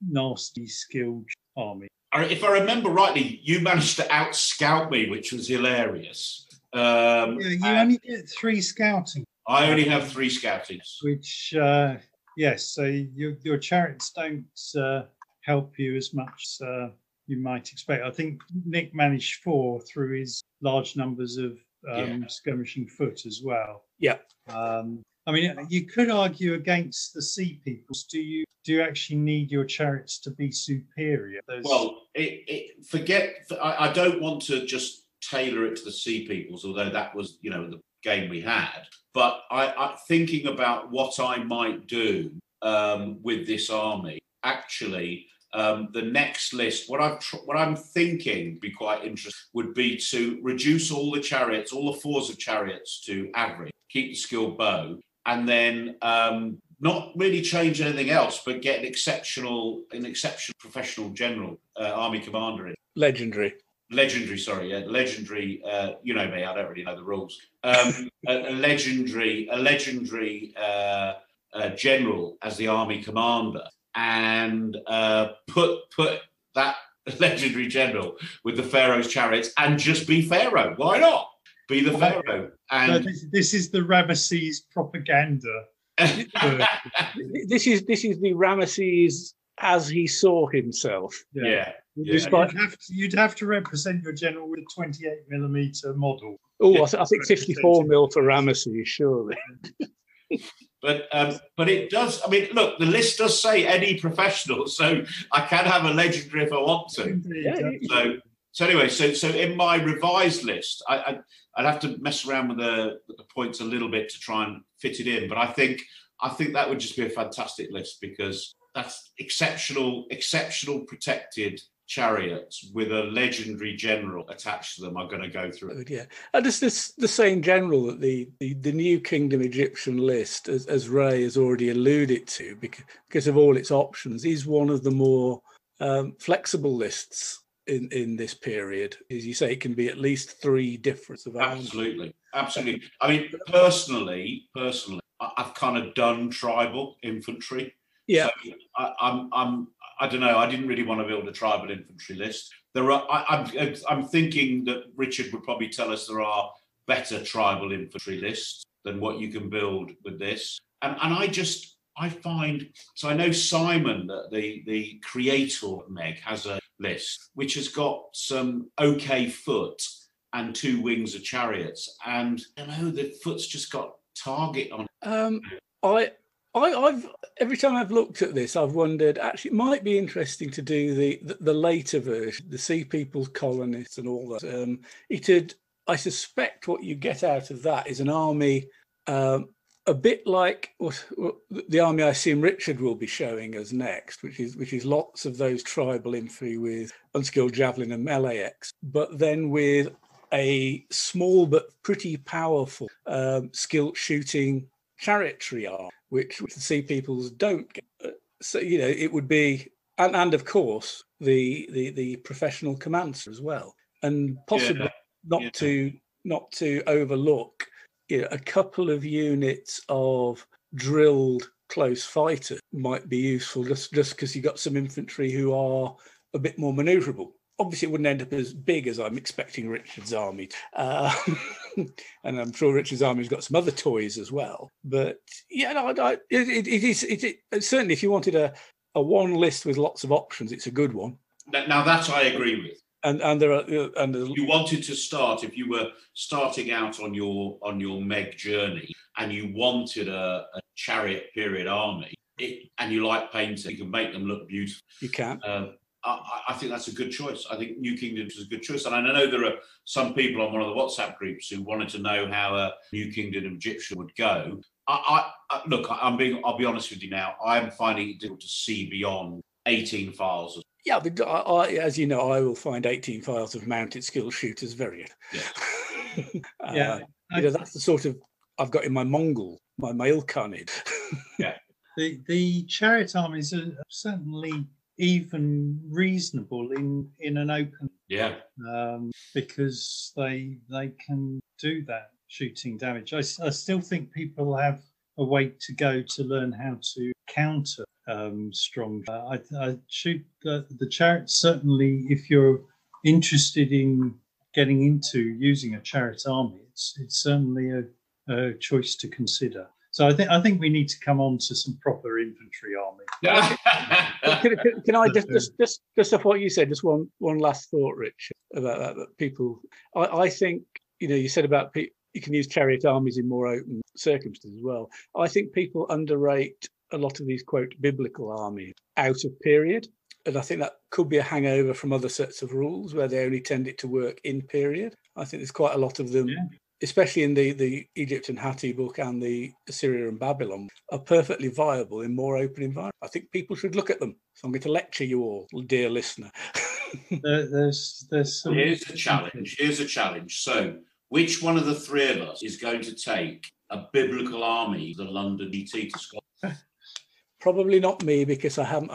nasty skilled army. If I remember rightly, you managed to out-scout me, which was hilarious. You only get 3 scouting. I only have 3 scoutings. Which... Yes, so your chariots don't help you as much as you might expect. I think Nick managed 4 through his large numbers of skirmishing foot as well. Yeah. I mean, you could argue against the Sea Peoples. Do you actually need your chariots to be superior? Well, I don't want to just tailor it to the Sea Peoples, although that was, you know, the game we had. But I thinking about what I might do with this army, actually, the next list, what I'm thinking would be quite interesting, would be to reduce all the chariots, all the 4s of chariots to average, keep the skilled bow, and then not really change anything else, but get an exceptional professional general, army commander in. Legendary. You know me, I don't really know the rules. A legendary general as the army commander, and put that legendary general with the Pharaoh's chariots, and just be Pharaoh. Why not? Be the Pharaoh. And this is the Ramesses propaganda. This is the Ramesses as he saw himself. You'd have to represent your general with a 28mm model. I think 54mm for Ramesses, surely. But it does. I mean, look, the list does say any professional, so I can have a legendary if I want to. Indeed. So anyway, in my revised list, I'd have to mess around with the points a little bit to try and fit it in. But I think that would just be a fantastic list, because that's exceptional protected chariots with a legendary general attached to them are going to go through. Oh, yeah. And it's the same general that the New Kingdom Egyptian list, as Ray has already alluded to, because of all its options, is one of the more flexible lists in this period. As you say, it can be at least 3 different of armies. Absolutely. I mean, personally, I've kind of done tribal infantry. Yeah, so I'm I don't know. I didn't really want to build a tribal infantry list. There are. I'm thinking that Richard would probably tell us there are better tribal infantry lists than what you can build with this. And I find, so I know Simon, the creator of Meg, has a list which has got some okay foot and two wings of chariots, and I know the foot's just got target on it. I've every time I've looked at this, I've wondered, actually it might be interesting to do the later version, the Sea Peoples colonists and all that. I suspect what you get out of that is an army a bit like the army I assume Richard will be showing us next, which is lots of those tribal infantry with unskilled javelin and melee axe, but then with a small but pretty powerful skilled shooting chariotry arm, which the Sea Peoples don't get. So, you know, it would be, and of course the professional commander as well, and possibly not to overlook, you know, a couple of units of drilled close fighters might be useful, just because you've got some infantry who are a bit more manoeuvrable. Obviously, it wouldn't end up as big as I'm expecting Richard's army. And I'm sure Richard's army's got some other toys as well. But, yeah, no, it is certainly, if you wanted a one list with lots of options, it's a good one. Now, that I agree with. And you wanted to start, if you were starting out on your Meg journey and you wanted a chariot period army, and you like painting, you can make them look beautiful. You can. I think that's a good choice. I think New Kingdom is a good choice. And I know there are some people on one of the WhatsApp groups who wanted to know how a New Kingdom Egyptian would go. I'll be honest with you now. I'm finding it difficult to see beyond 18 files. Yeah, but as you know, I will find 18 files of mounted skill shooters very. Yeah. You know, that's the sort of I've got in my Mongol, my Ilkhanid. Yeah. The chariot armies are certainly even reasonable in an open, yeah, because they can do that shooting damage. I still think people have a way to go to learn how to counter strong. I shoot the chariot. Certainly, if you're interested in getting into using a chariot army, it's certainly a choice to consider. So I think we need to come on to some proper infantry army. Can I just off what you said, just one last thought, Richard, about that people. I think, you know, you said about you can use chariot armies in more open circumstances as well. I think people underrate a lot of these quote biblical armies out of period, and I think that could be a hangover from other sets of rules where they only tended to work in period. I think there's quite a lot of them. Yeah. Especially in the Egypt and Hatti book and the Assyria and Babylon, are perfectly viable in more open environments. I think people should look at them. So I'm going to lecture you all, dear listener. there's some... Here's a challenge. Here's a challenge. So which one of the three of us is going to take a biblical army to the London DT to Scotland? Probably not me, because I haven't.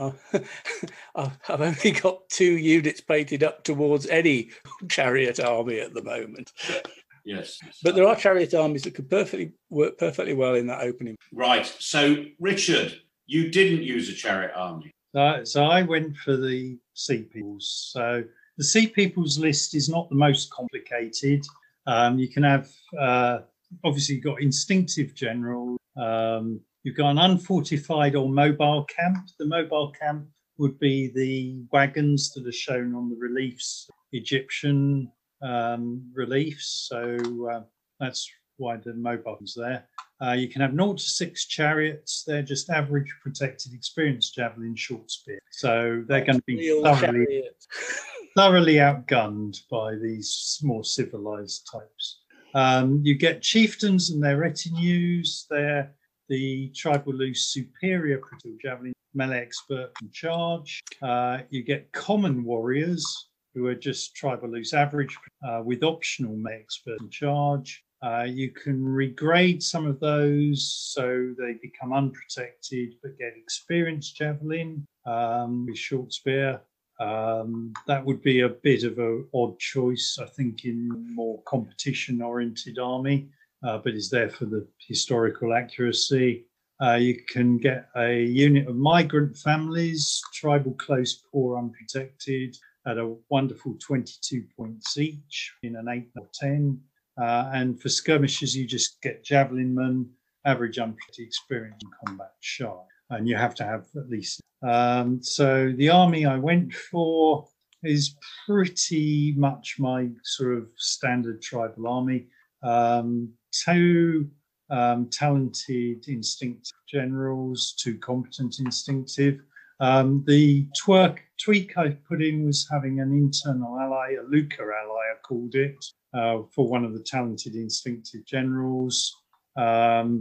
I've only got 2 units painted up towards any chariot army at the moment. Yes. But there are chariot armies that could work perfectly well in that opening. Right. So, Richard, you didn't use a chariot army. So I went for the Sea Peoples. So the Sea Peoples list is not the most complicated. You can have, obviously, you've got instinctive general. You've got an unfortified or mobile camp. The mobile camp would be the wagons that are shown on the reliefs, Egyptian reliefs, so that's why the mobile is there. You can have 0 to 6 chariots. They're just average protected experienced javelin short spear, so they're going to be thoroughly outgunned by these more civilized types. You get chieftains and their retinues. They're the tribal loose superior javelin melee expert in charge. You get common warriors who are just tribal loose average with optional expert in charge. You can regrade some of those so they become unprotected but get experienced javelin with short spear. That would be a bit of an odd choice, I think, in more competition oriented army, but is there for the historical accuracy. You can get a unit of migrant families, tribal, close, poor, unprotected, at a wonderful 22 points each in an 8 or 10. And for skirmishers, you just get javelin men, average unprotected experience in combat shy. And you have to have at least. So the army I went for is pretty much my sort of standard tribal army. Two talented instinctive generals, two competent instinctive. The tweak I put in was having an internal ally, a Luka ally, I called it, for one of the talented instinctive generals. They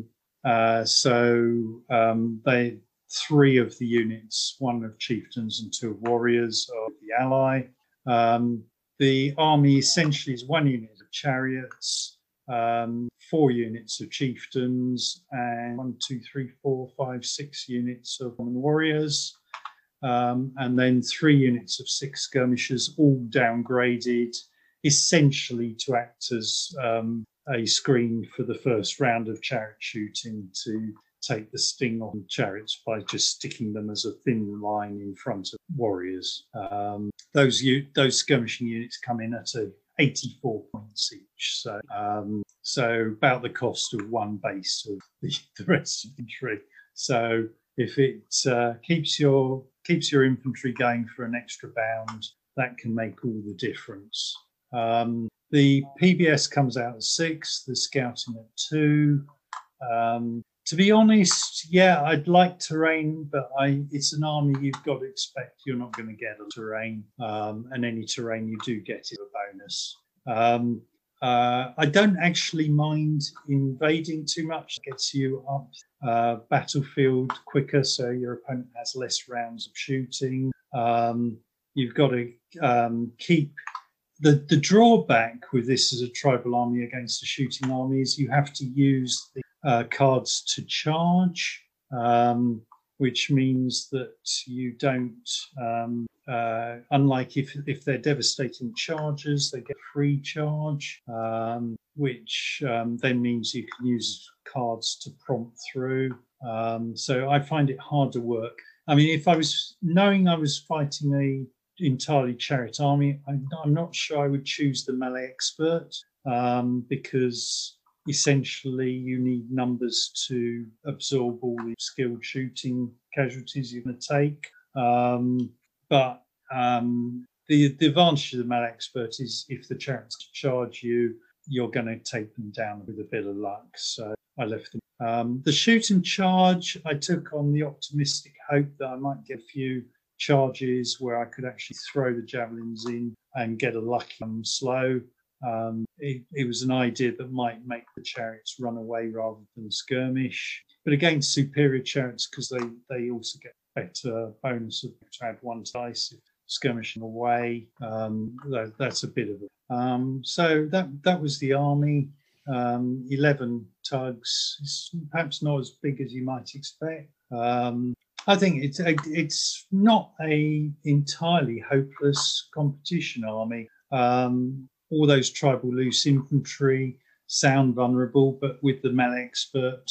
three of the units, one of chieftains and two of warriors, are the ally. The army essentially is 1 unit of chariots, 4 units of chieftains, and 1, 2, 3, 4, 5, 6 units of warriors, and then 3 units of 6 skirmishers, all downgraded essentially to act as a screen for the first round of chariot shooting, to take the sting on chariots by just sticking them as a thin line in front of warriors. Those skirmishing units come in at a 84 points each, so about the cost of 1 base of the rest of the infantry. So if it keeps your infantry going for an extra bound, that can make all the difference. The PBS comes out at 6, the scouting at 2. To be honest, yeah, I'd like terrain, but it's an army you've got to expect you're not going to get a terrain, and any terrain you do get is a bonus. I don't actually mind invading too much. It gets you up battlefield quicker, so your opponent has less rounds of shooting. You've got to keep... The drawback with this as a tribal army against a shooting army is you have to use the cards to charge, which means that you don't, unlike if they're devastating charges, they get free charge, which then means you can use cards to prompt through. So I find it harder work. I mean, if I was knowing I was fighting an entirely chariot army, I'm not sure I would choose the melee expert, because essentially you need numbers to absorb all the skilled shooting casualties you're going to take. The advantage of the melee expert is if the chariots charge you, you're going to take them down with a bit of luck. So I left them. The shoot and charge, I took on the optimistic hope that I might get a few charges where I could actually throw the javelins in and get a lucky slow. It was an idea that might make the chariots run away rather than skirmish. But again, superior chariots, because they also get better bonus of to add 1 dice if skirmishing away. That's a bit of it. So that was the army. 11 tugs. It's perhaps not as big as you might expect. I think it's not an entirely hopeless competition army. All those tribal loose infantry sound vulnerable, but with the melee expert,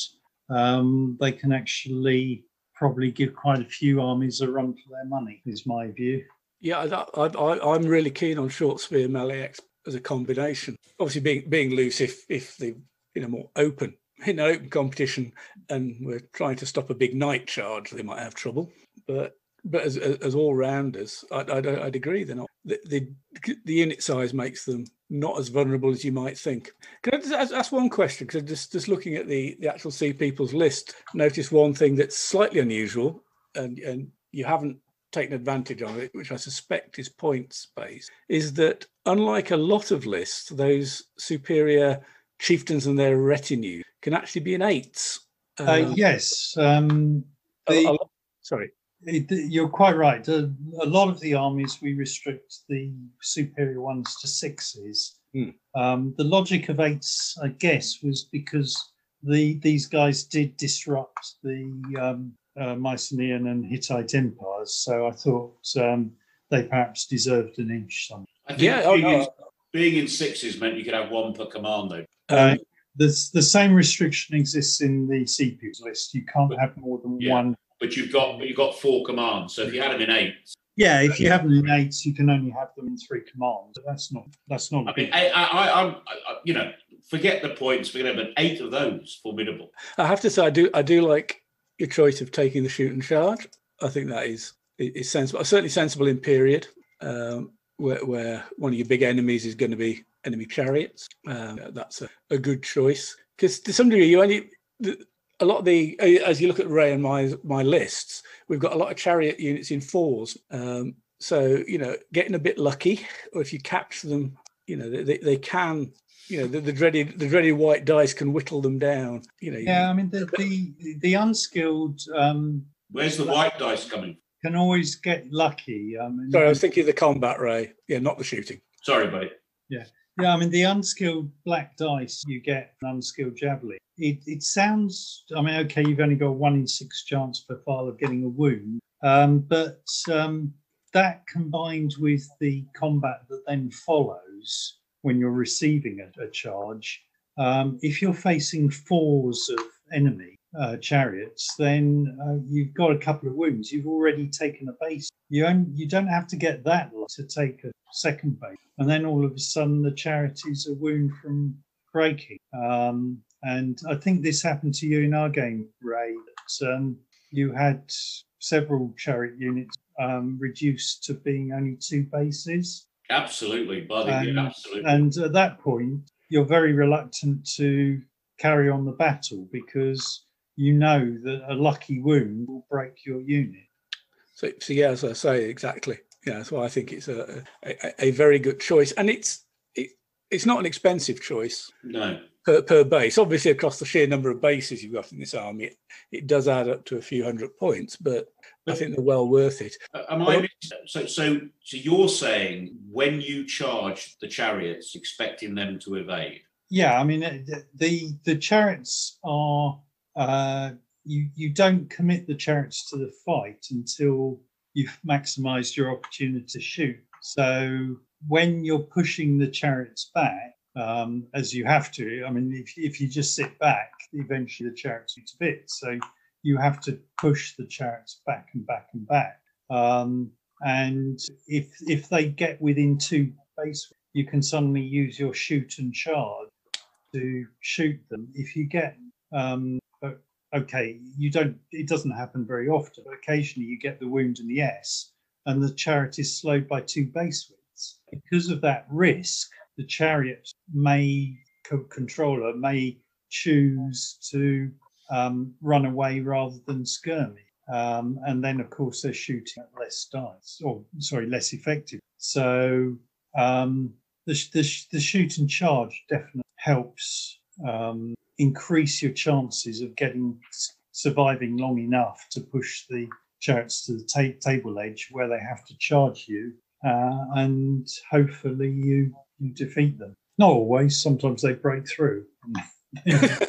they can actually probably give quite a few armies a run for their money, is my view. Yeah, I'm really keen on short spear melee expert as a combination. Obviously, being loose, if they're in an open competition and we're trying to stop a big night charge, they might have trouble. But as all rounders, I'd agree they're not. The unit size makes them not as vulnerable as you might think. Can I just ask one question? Because just looking at the actual Sea Peoples list, notice one thing that's slightly unusual, and you haven't taken advantage of it, which I suspect is points based, is that unlike a lot of lists, those superior chieftains and their retinue can actually be in 8s. Yes. Sorry. You're quite right. A lot of the armies, we restrict the superior ones to 6s. Mm. The logic of 8s, I guess, was because these guys did disrupt the Mycenaean and Hittite empires. So I thought they perhaps deserved an inch. Being in 6s meant you could have 1 per command, though. the same restriction exists in the Sea Peoples list. You can't have more than one. But you've got four commands. So if you had them in eight. Yeah, if you have them in eight, you can only have them in three commands. That's not. I mean, I you know, forget the points. Forget it, but eight of those formidable. I have to say, I do like your choice of taking the shoot and charge. I think that is sensible. Certainly sensible in period, where one of your big enemies is going to be enemy chariots. That's a good choice, because to some degree, a lot of the, as you look at Ray and my lists, we've got a lot of chariot units in fours. So, you know, getting a bit lucky, or if you capture them, you know, they can, you know, the dreaded white dice can whittle them down. You know. Yeah, I mean, the unskilled. Where's the white dice coming from? Can always get lucky. Sorry, I was thinking of the combat, Ray. Yeah, not the shooting. Sorry, buddy. Yeah. Yeah, I mean, the unskilled black dice, you get an unskilled javelin. It sounds, I mean, okay, you've only got 1 in 6 chance per file of getting a wound, but that combined with the combat that then follows when you're receiving a charge, if you're facing fours of enemy chariots, then you've got a couple of wounds. You've already taken a base. You don't have to get that to take a second base. And then all of a sudden the chariot is a wound from breaking. And I think this happened to you in our game, Ray, that you had several chariot units reduced to being only 2 bases. Absolutely, buddy. Absolutely. And at that point, you're very reluctant to carry on the battle, because you know that a lucky wound will break your unit. So yeah, as I say, exactly. Yeah, that's why I think it's a very good choice. And it's not an expensive choice. No. Per base. Obviously, across the sheer number of bases you've got in this army, it does add up to a few hundred points, but I think they're well worth it. So you're saying when you charge the chariots, expecting them to evade? Yeah, I mean, the chariots are, you don't commit the chariots to the fight until you've maximised your opportunity to shoot. So when you're pushing the chariots back, as you have to. I mean, if you just sit back, eventually the chariots need to bit. So you have to push the chariots back and back and back. And if they get within 2 base, you can suddenly use your shoot and charge to shoot them. If you get, it doesn't happen very often. Occasionally you get the wound in the S and the chariot is slowed by 2 base widths. Because of that risk, the chariot controller may choose to run away rather than skirmish, and then of course they're shooting at less effective. So the shoot and charge definitely helps increase your chances of surviving long enough to push the chariots to the table edge where they have to charge you, and hopefully you defeat them. Not always. Sometimes they break through. Yes,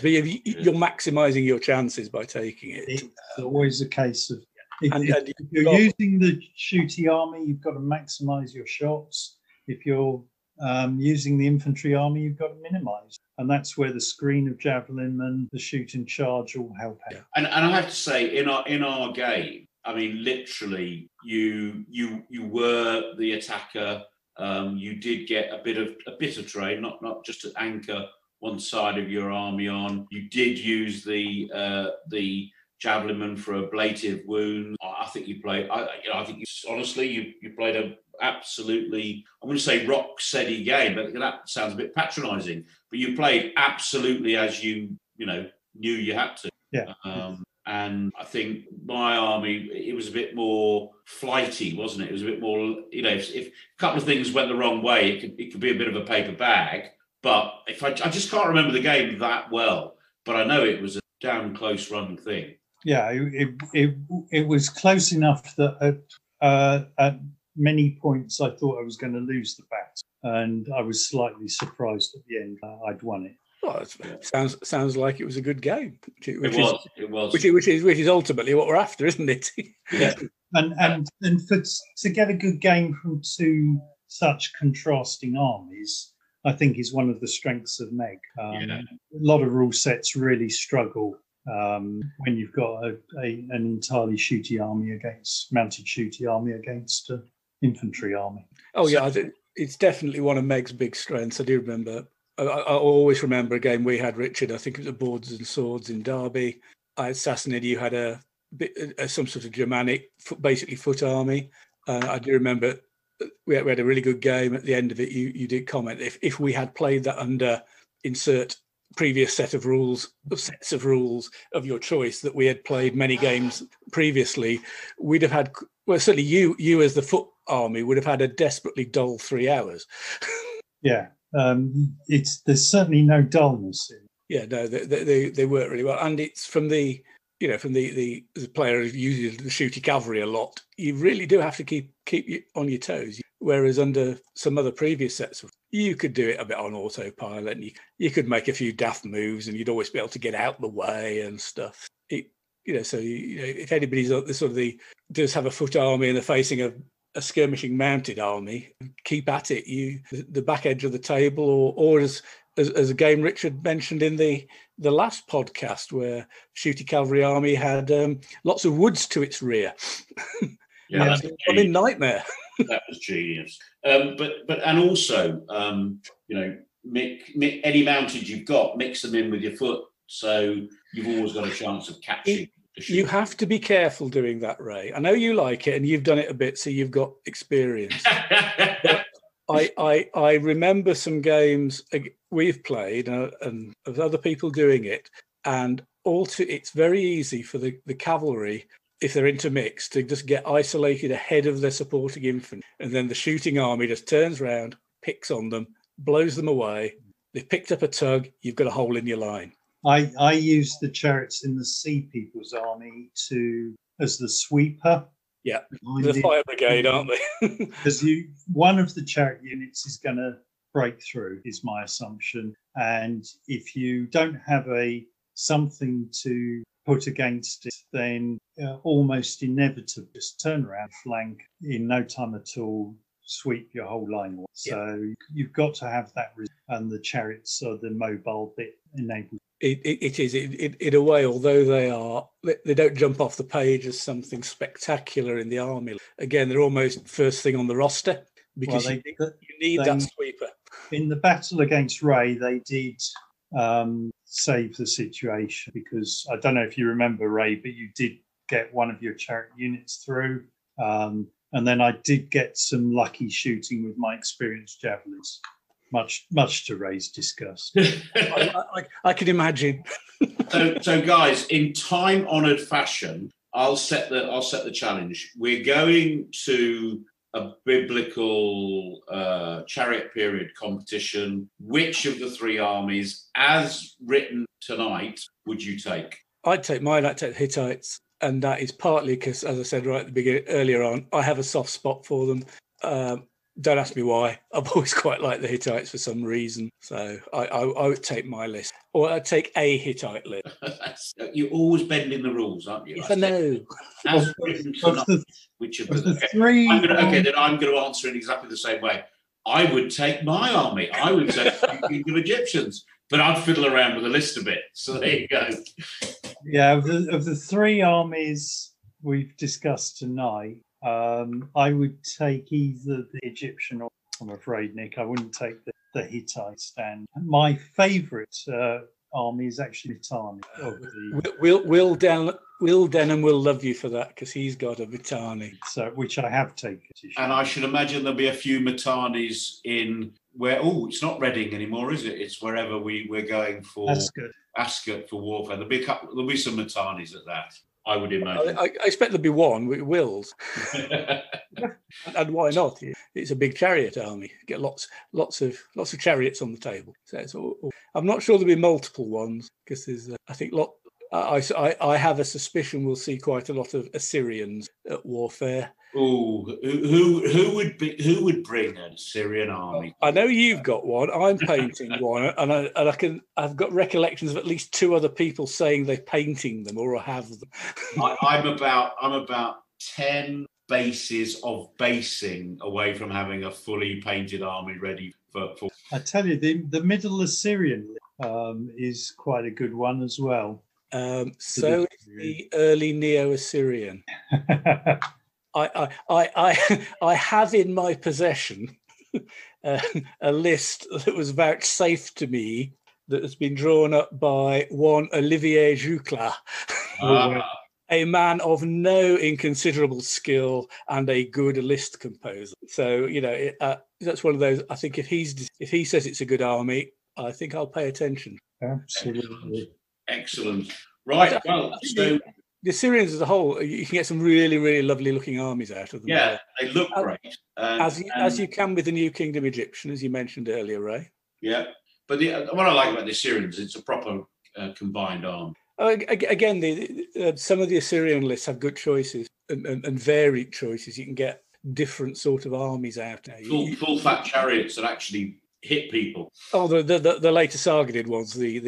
but you're maximising your chances by taking it. It's always a case of if you're using the shooty army, you've got to maximise your shots. If you're using the infantry army, you've got to minimise. And that's where the screen of javelin and the shoot and charge all help out. Yeah. And I have to say, in our game, I mean, literally, you were the attacker. You did get a bit of terrain, not just to anchor one side of your army on. You did use the javelinman for ablative wound. I think you played. I think you played a absolutely, I wouldn't say rock steady game, but that sounds a bit patronising. But you played absolutely as you knew you had to. Yeah. And I think my army, it was a bit more flighty, wasn't it? It was a bit more, if a couple of things went the wrong way, it could be a bit of a paper bag. But if I just can't remember the game that well, but I know it was a damn close run thing. Yeah, it was close enough that at many points I thought I was going to lose the battle, and I was slightly surprised at the end I'd won it. Well, it sounds like it was a good game. It was. Which is ultimately what we're after, isn't it? Yeah. And to get a good game from two such contrasting armies I think is one of the strengths of Meg. A lot of rule sets really struggle when you've got an entirely shooty army against mounted shooty army against an infantry army. Oh yeah, I think it's definitely one of Meg's big strengths. I do remember. I always remember a game we had, Richard. I think it was a Boards and Swords in Derby. I assassinated you. Had some sort of Germanic, basically foot army. I do remember we had a really good game. At the end of it, you did comment if we had played that under insert previous sets of rules of your choice that we had played many games previously, we'd have had, well, certainly you as the foot army would have had a desperately dull 3 hours. Yeah. There's certainly no dullness in it. Yeah, no, they work really well, and it's from the player who uses the shooty cavalry a lot. You really do have to keep you on your toes, whereas under some other previous sets, you could do it a bit on autopilot, and you could make a few daft moves, and you'd always be able to get out the way and stuff. If anybody's the sort of does have a foot army and they're facing a skirmishing mounted army, keep at it. The back edge of the table, or as a game Richard mentioned in the last podcast, where shooty cavalry army had lots of woods to its rear. Yeah, that's a nightmare. That was genius. Any mounted you've got, mix them in with your foot, so you've always got a chance of catching. You have to be careful doing that, Ray. I know you like it, and you've done it a bit, so you've got experience. I remember some games we've played and of other people doing it, and it's very easy for the cavalry, if they're intermixed, to just get isolated ahead of their supporting infantry, and then the shooting army just turns round, picks on them, blows them away. They've picked up a tug, you've got a hole in your line. I used the chariots in the Sea Peoples army as the sweeper. Yeah, the fire brigade, aren't they? Because one of the chariot units is going to break through, is my assumption. And if you don't have something to put against it, then almost inevitably just turn around, flank in no time at all, sweep your whole line away. Yeah. So you've got to have that, and the chariots are the mobile bit enabled. It is, in a way, although they don't jump off the page as something spectacular in the army. Again, they're almost first thing on the roster because you need that sweeper. In the battle against Ray, they did save the situation, because I don't know if you remember, Ray, but you did get one of your chariot units through. And then I did get some lucky shooting with my experienced javelins. Much to Ray's disgust. I can imagine. So guys, in time-honoured fashion, I'll set the challenge. We're going to a biblical chariot period competition. Which of the three armies, as written tonight, would you take? I'd take mine. I'd take the Hittites, and that is partly because, as I said right at the beginning earlier on, I have a soft spot for them. Don't ask me why. I've always quite liked the Hittites for some reason. So I would take my list. Or I'd take a Hittite list. You're always bending the rules, aren't you? Yes, I know. As written tonight, which of the three... Then I'm going to answer it exactly the same way. I would take my army. I would take the New Kingdom Egyptians. But I'd fiddle around with the list a bit. So there you go. Yeah, of the three armies we've discussed tonight, I would take either the Egyptian, or I'm afraid, Nick, I wouldn't take the Hittite stand. My favourite army is actually Mitanni. Will Denham will love you for that, because he's got a Mitanni, which I have taken. And I should imagine there'll be a few Mitannis in where. Oh, it's not Reading anymore, is it? It's wherever we're going for Ascot for warfare. There'll be some Mitannis at that. I would imagine. I expect there'll be one with Wills. And why not? It's a big chariot army. Get lots of chariots on the table. So it's all. I'm not sure there'll be multiple ones, because there's. I think lot. I have a suspicion we'll see quite a lot of Assyrians at warfare. Oh, who would bring an Assyrian army? I know you've got one. I'm painting one, and I've got recollections of at least two other people saying they're painting them or have them. I'm about 10 bases of basing away from having a fully painted army ready for... I tell you, the Middle Assyrian is quite a good one as well. So is the early Neo-Assyrian. I have in my possession a list that was vouchsafed to me that has been drawn up by one Olivier Joucla, a man of no inconsiderable skill and a good list composer. So, you know, that's one of those. I think if he says it's a good army, I think I'll pay attention. Absolutely. Excellent. Right. Well, so the Assyrians as a whole, you can get some really, really lovely looking armies out of them. Yeah, they look great. As you can with the New Kingdom Egyptian, as you mentioned earlier, Ray. Yeah. But what I like about the Assyrians, it's a proper combined army. Again, some of the Assyrian lists have good choices and varied choices. You can get different sort of armies out there. Full-fat chariots that actually hit people. Oh, the later Sargedid ones, the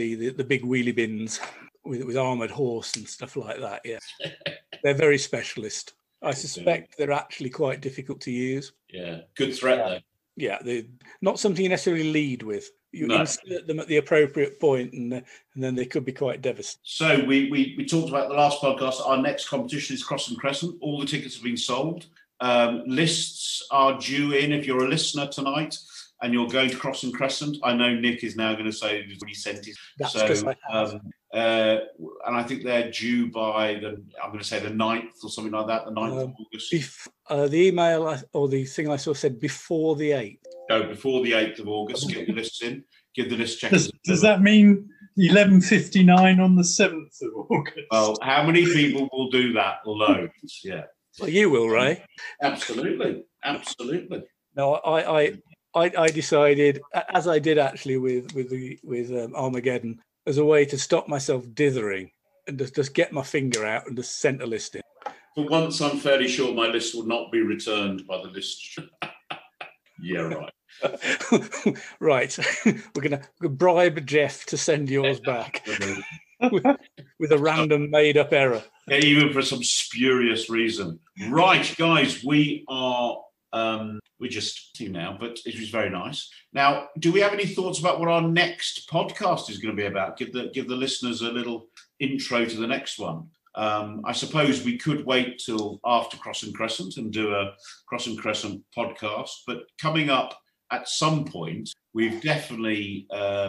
big wheelie bins with armoured horse and stuff like that, yeah. They're very specialist. I suspect they're actually quite difficult to use. Yeah, good threat, though. Yeah, they're not something you necessarily lead with. You insert them at the appropriate point, and then they could be quite devastating. So we talked about the last podcast. Our next competition is Cross and Crescent. All the tickets have been sold. Lists are due in. If you're a listener tonight and you're going to Cross and Crescent, I know Nick is now going to say he's already sent it. That's because I have. And I think they're due by the 9th or something like that, the 9th of August. The email or the thing I saw said before the 8th. Go before the 8th of August, get the lists in, give the list check. Does that mean 11:59 on the 7th of August? Well, how many people will do that? Loads, yeah. Well, you will, Ray. Absolutely. No, I decided, as I did actually with Armageddon, as a way to stop myself dithering and just get my finger out and just send a list in. For once, I'm fairly sure my list will not be returned by the list. Yeah, right. Right. We're going to bribe Jeff to send yours back with a random made-up error. Yeah, even for some spurious reason. Right, guys, we are... we're just two now, but it was very nice. Now, do we have any thoughts about what our next podcast is going to be about? Give the listeners a little intro to the next one. I suppose we could wait till after Cross and Crescent and do a Cross and Crescent podcast, but coming up at some point, we've definitely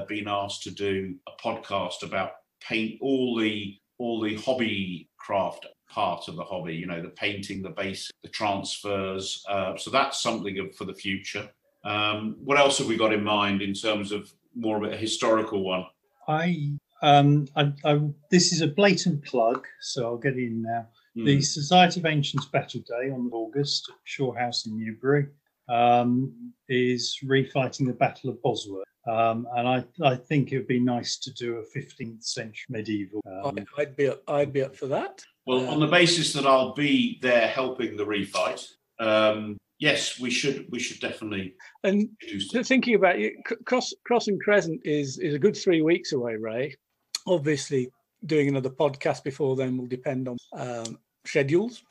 been asked to do a podcast about paint, all the hobby craft part of the hobby, you know, the painting, the base, the transfers. So that's something for the future. What else have we got in mind in terms of more of a historical one? This is a blatant plug, so I'll get in now. The Society of Ancients Battle Day on August at Shaw House in Newbury is refighting the Battle of Bosworth. And I think it would be nice to do a 15th century medieval. I'd be up for that. Well, on the basis that I'll be there helping the refight, yes, we should definitely. And thinking about it, Cross and Crescent is a good 3 weeks away, Ray. Obviously, doing another podcast before then will depend on schedules,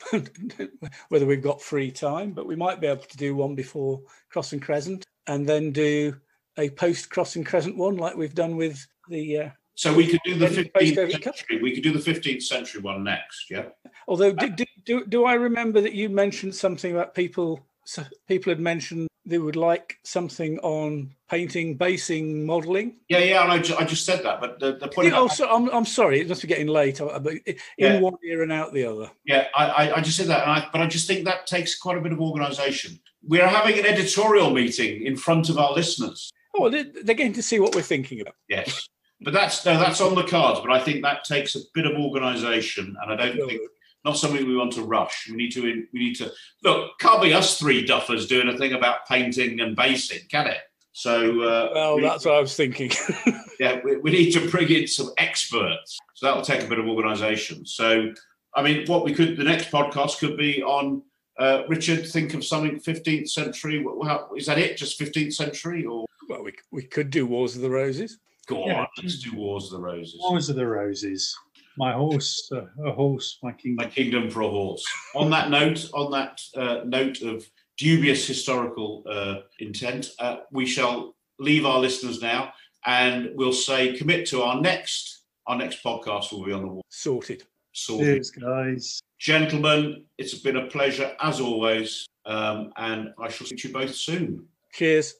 whether we've got free time, but we might be able to do one before Cross and Crescent and then do a post-Cross and Crescent one like we've done with the... So we could do the 15th century. We could do the 15th century one next, yeah. Although, do I remember that you mentioned something about people had mentioned they would like something on painting, basing, modelling? Yeah, and I just said that, but the point. I'm sorry, it must be getting late. In one ear and out the other. Yeah, I just said that, but I just think that takes quite a bit of organisation. We are having an editorial meeting in front of our listeners. Oh, they're getting to see what we're thinking about. Yes. But that's on the cards. But I think that takes a bit of organisation, and I don't think not something we want to rush. We need to look. Can't be us three duffers doing a thing about painting and basing, can it? So that's what I was thinking. Yeah, we need to bring in some experts. So that will take a bit of organisation. So I mean, the next podcast could be on Richard. Think of something 15th century. Well, is that it? Just 15th century, or we could do Wars of the Roses. Go on, let's do Wars of the Roses. My horse, a horse, my kingdom. My kingdom for a horse. On that note of dubious historical intent, we shall leave our listeners now, and we'll say commit to our next podcast will be on the wall. Sorted. Cheers, guys. Gentlemen, it's been a pleasure as always, and I shall see you both soon. Cheers.